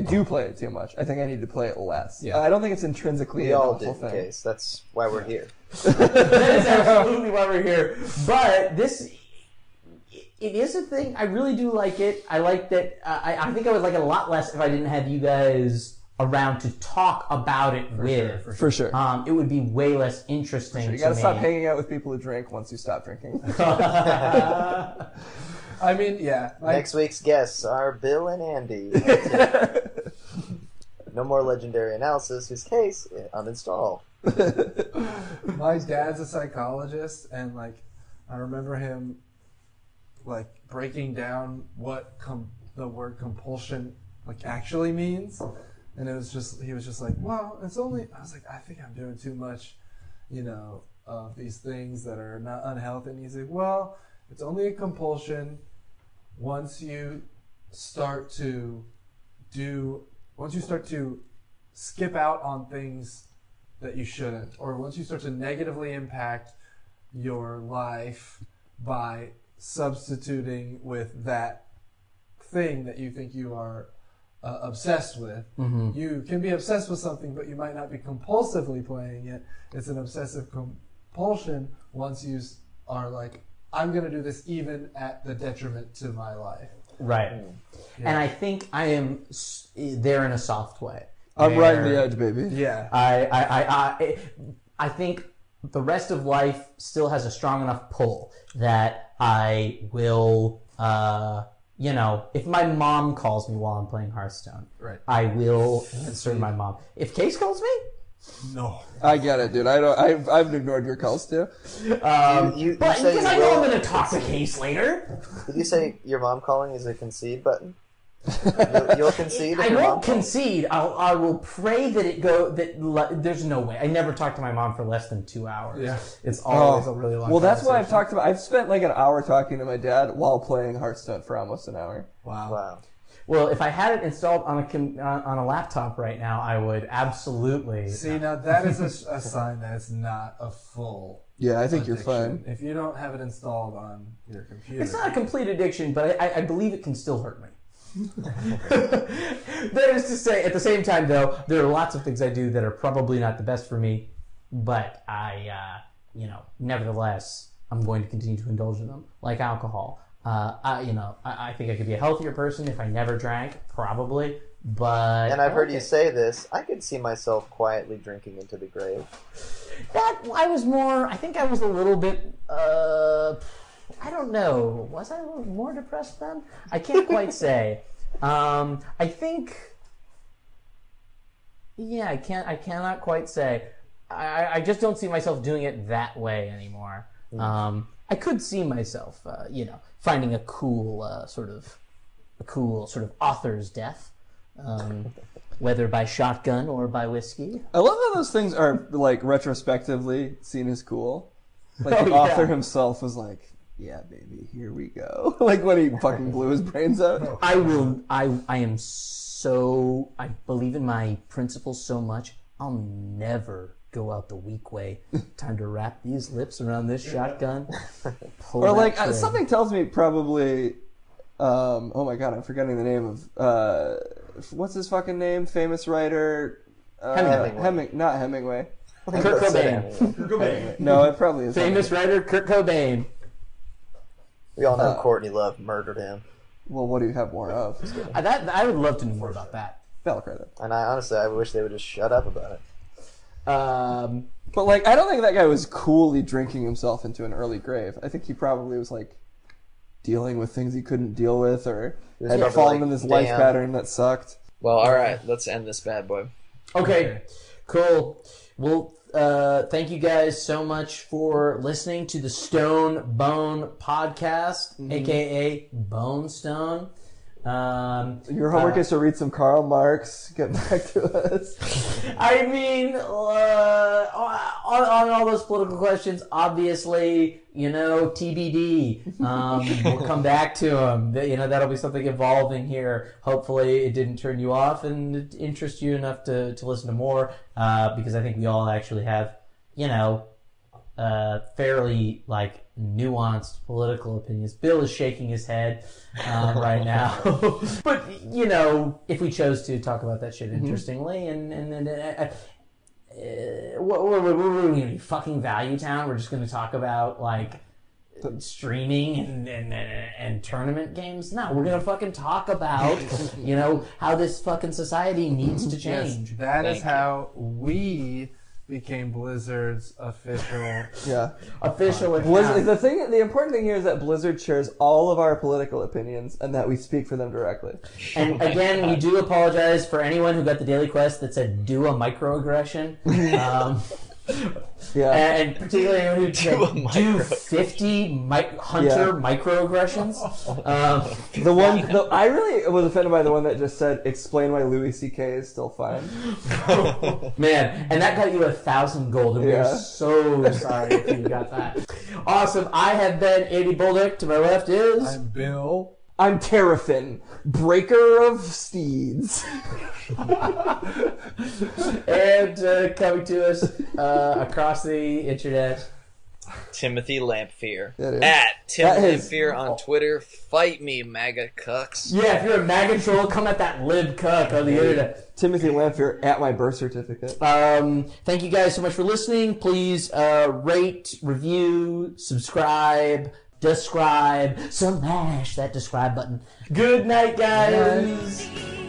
do play it too much. I think I need to play it less. Yeah. I don't think it's intrinsically we all did thing. Case. That's why we're here. That is absolutely why we're here. But this, it is a thing. I really do like it. I like that. I think I would like it a lot less if I didn't have you guys around to talk about it for sure. It would be way less interesting. You gotta stop hanging out with people who drink once you stop drinking. I mean, yeah. Next week's guests are Bill and Andy. No more legendary analysis. Whose Case? Uninstall. My dad's a psychologist, and like, I remember him like breaking down what the word compulsion like actually means, and it was just he was just like, well, it's only. I was like, I think I'm doing too much, you know, of these things that are not unhealthy. And he's like, well, it's only a compulsion. Once you start to skip out on things that you shouldn't, or once you start to negatively impact your life by substituting with that thing that you think you are obsessed with. Mm-hmm. You can be obsessed with something, but you might not be compulsively playing it. It's an obsessive compulsion once you are like, I'm going to do this even at the detriment to my life. Right. Yeah. And I think I am there in a soft way. I'm right on the edge, baby. Yeah. I think the rest of life still has a strong enough pull that I will, you know, if my mom calls me while I'm playing Hearthstone, I will answer my mom. If Case calls me, no. I get it, dude. I've ignored your calls too. But because I know I'm going to talk to Case later. Did you say your mom calling is a concede button? You'll concede. I won't concede. I will pray that it go. There's no way. I never talk to my mom for less than 2 hours. Yeah, it's always a really long. Well, that's why I've talked about. I've spent like an hour talking to my dad while playing Hearthstone for almost an hour. Wow. Well, if I had it installed on a laptop right now, I would absolutely see. Now that is a sign that it's not a full. Yeah, I think addiction. You're fine. If you don't have it installed on your computer, it's not a complete addiction, but I believe it can still hurt me. That is to say, at the same time, though, there are lots of things I do that are probably not the best for me, but I, you know, nevertheless, I'm going to continue to indulge in them, like alcohol. I think I could be a healthier person if I never drank, probably, but... And I've heard you say this, I could see myself quietly drinking into the grave. That, I think I was a little bit, I don't know. Was I a little more depressed then? I can't quite say. I think, yeah, I cannot quite say. I just don't see myself doing it that way anymore. I could see myself, you know, finding a cool sort of author's death, whether by shotgun or by whiskey. I love how those things are like retrospectively seen as cool. Like the author himself was like, yeah, baby, here we go. Like when he fucking blew his brains out. I believe in my principles so much, I'll never go out the weak way. Time to wrap these lips around this shotgun. Or like, something tells me probably, oh my god, I'm forgetting the name of, what's his fucking name? Famous writer? Hemingway. Not Hemingway. Kurt Cobain. No, it probably is. Famous writer Kurt Cobain. We all know Courtney Love murdered him. Well, what do you have more of? I would love to know more about that. Battle credit. And I honestly wish they would just shut up about it. But like, I don't think that guy was coolly drinking himself into an early grave. I think he probably was like dealing with things he couldn't deal with, or had fallen in this life pattern that sucked. Well, all right, let's end this bad boy. Okay, cool. Well, thank you guys so much for listening to the Stone Bone Podcast, aka Bone Stone. So your homework is to read some Karl Marx, get back to us. I mean, on all those political questions, obviously, you know, TBD. We'll come back to them. You know, that'll be something evolving here. Hopefully it didn't turn you off and it interests you enough to listen to more, because I think we all actually have, you know, fairly, like, nuanced political opinions. Bill is shaking his head right now. But, you know, if we chose to talk about that shit interestingly, and we're going to be fucking Value Town. We're just going to talk about, like, streaming and tournament games. No, we're going to fucking talk about, you know, how this fucking society needs to change. Yes, that is how we became Blizzard's official. Yeah. Official. Blizzard, the important thing here is that Blizzard shares all of our political opinions and that we speak for them directly. And again, we do apologize for anyone who got the daily quest that said, do a microaggression. Yeah. And particularly anyone who said, do 50 hunter microaggressions. The one, I really was offended by the one that just said, explain why Louis C.K. is still fine. Man, and that got you 1,000 gold, and we're so sorry if you got that. Awesome. I have been Andy Bolduck. To my left is... I'm Bill. I'm Terrafin, breaker of steeds. And coming to us across the internet, Timothy Lampfear. At Tim Lampfear on Twitter. Fight me, MAGA cucks. Yeah, if you're a MAGA troll, come at that lib cuck on the internet. Timothy Lampfear at my birth certificate. Thank you guys so much for listening. Please rate, review, subscribe. Describe. Smash that describe button. Good night, guys. Yes.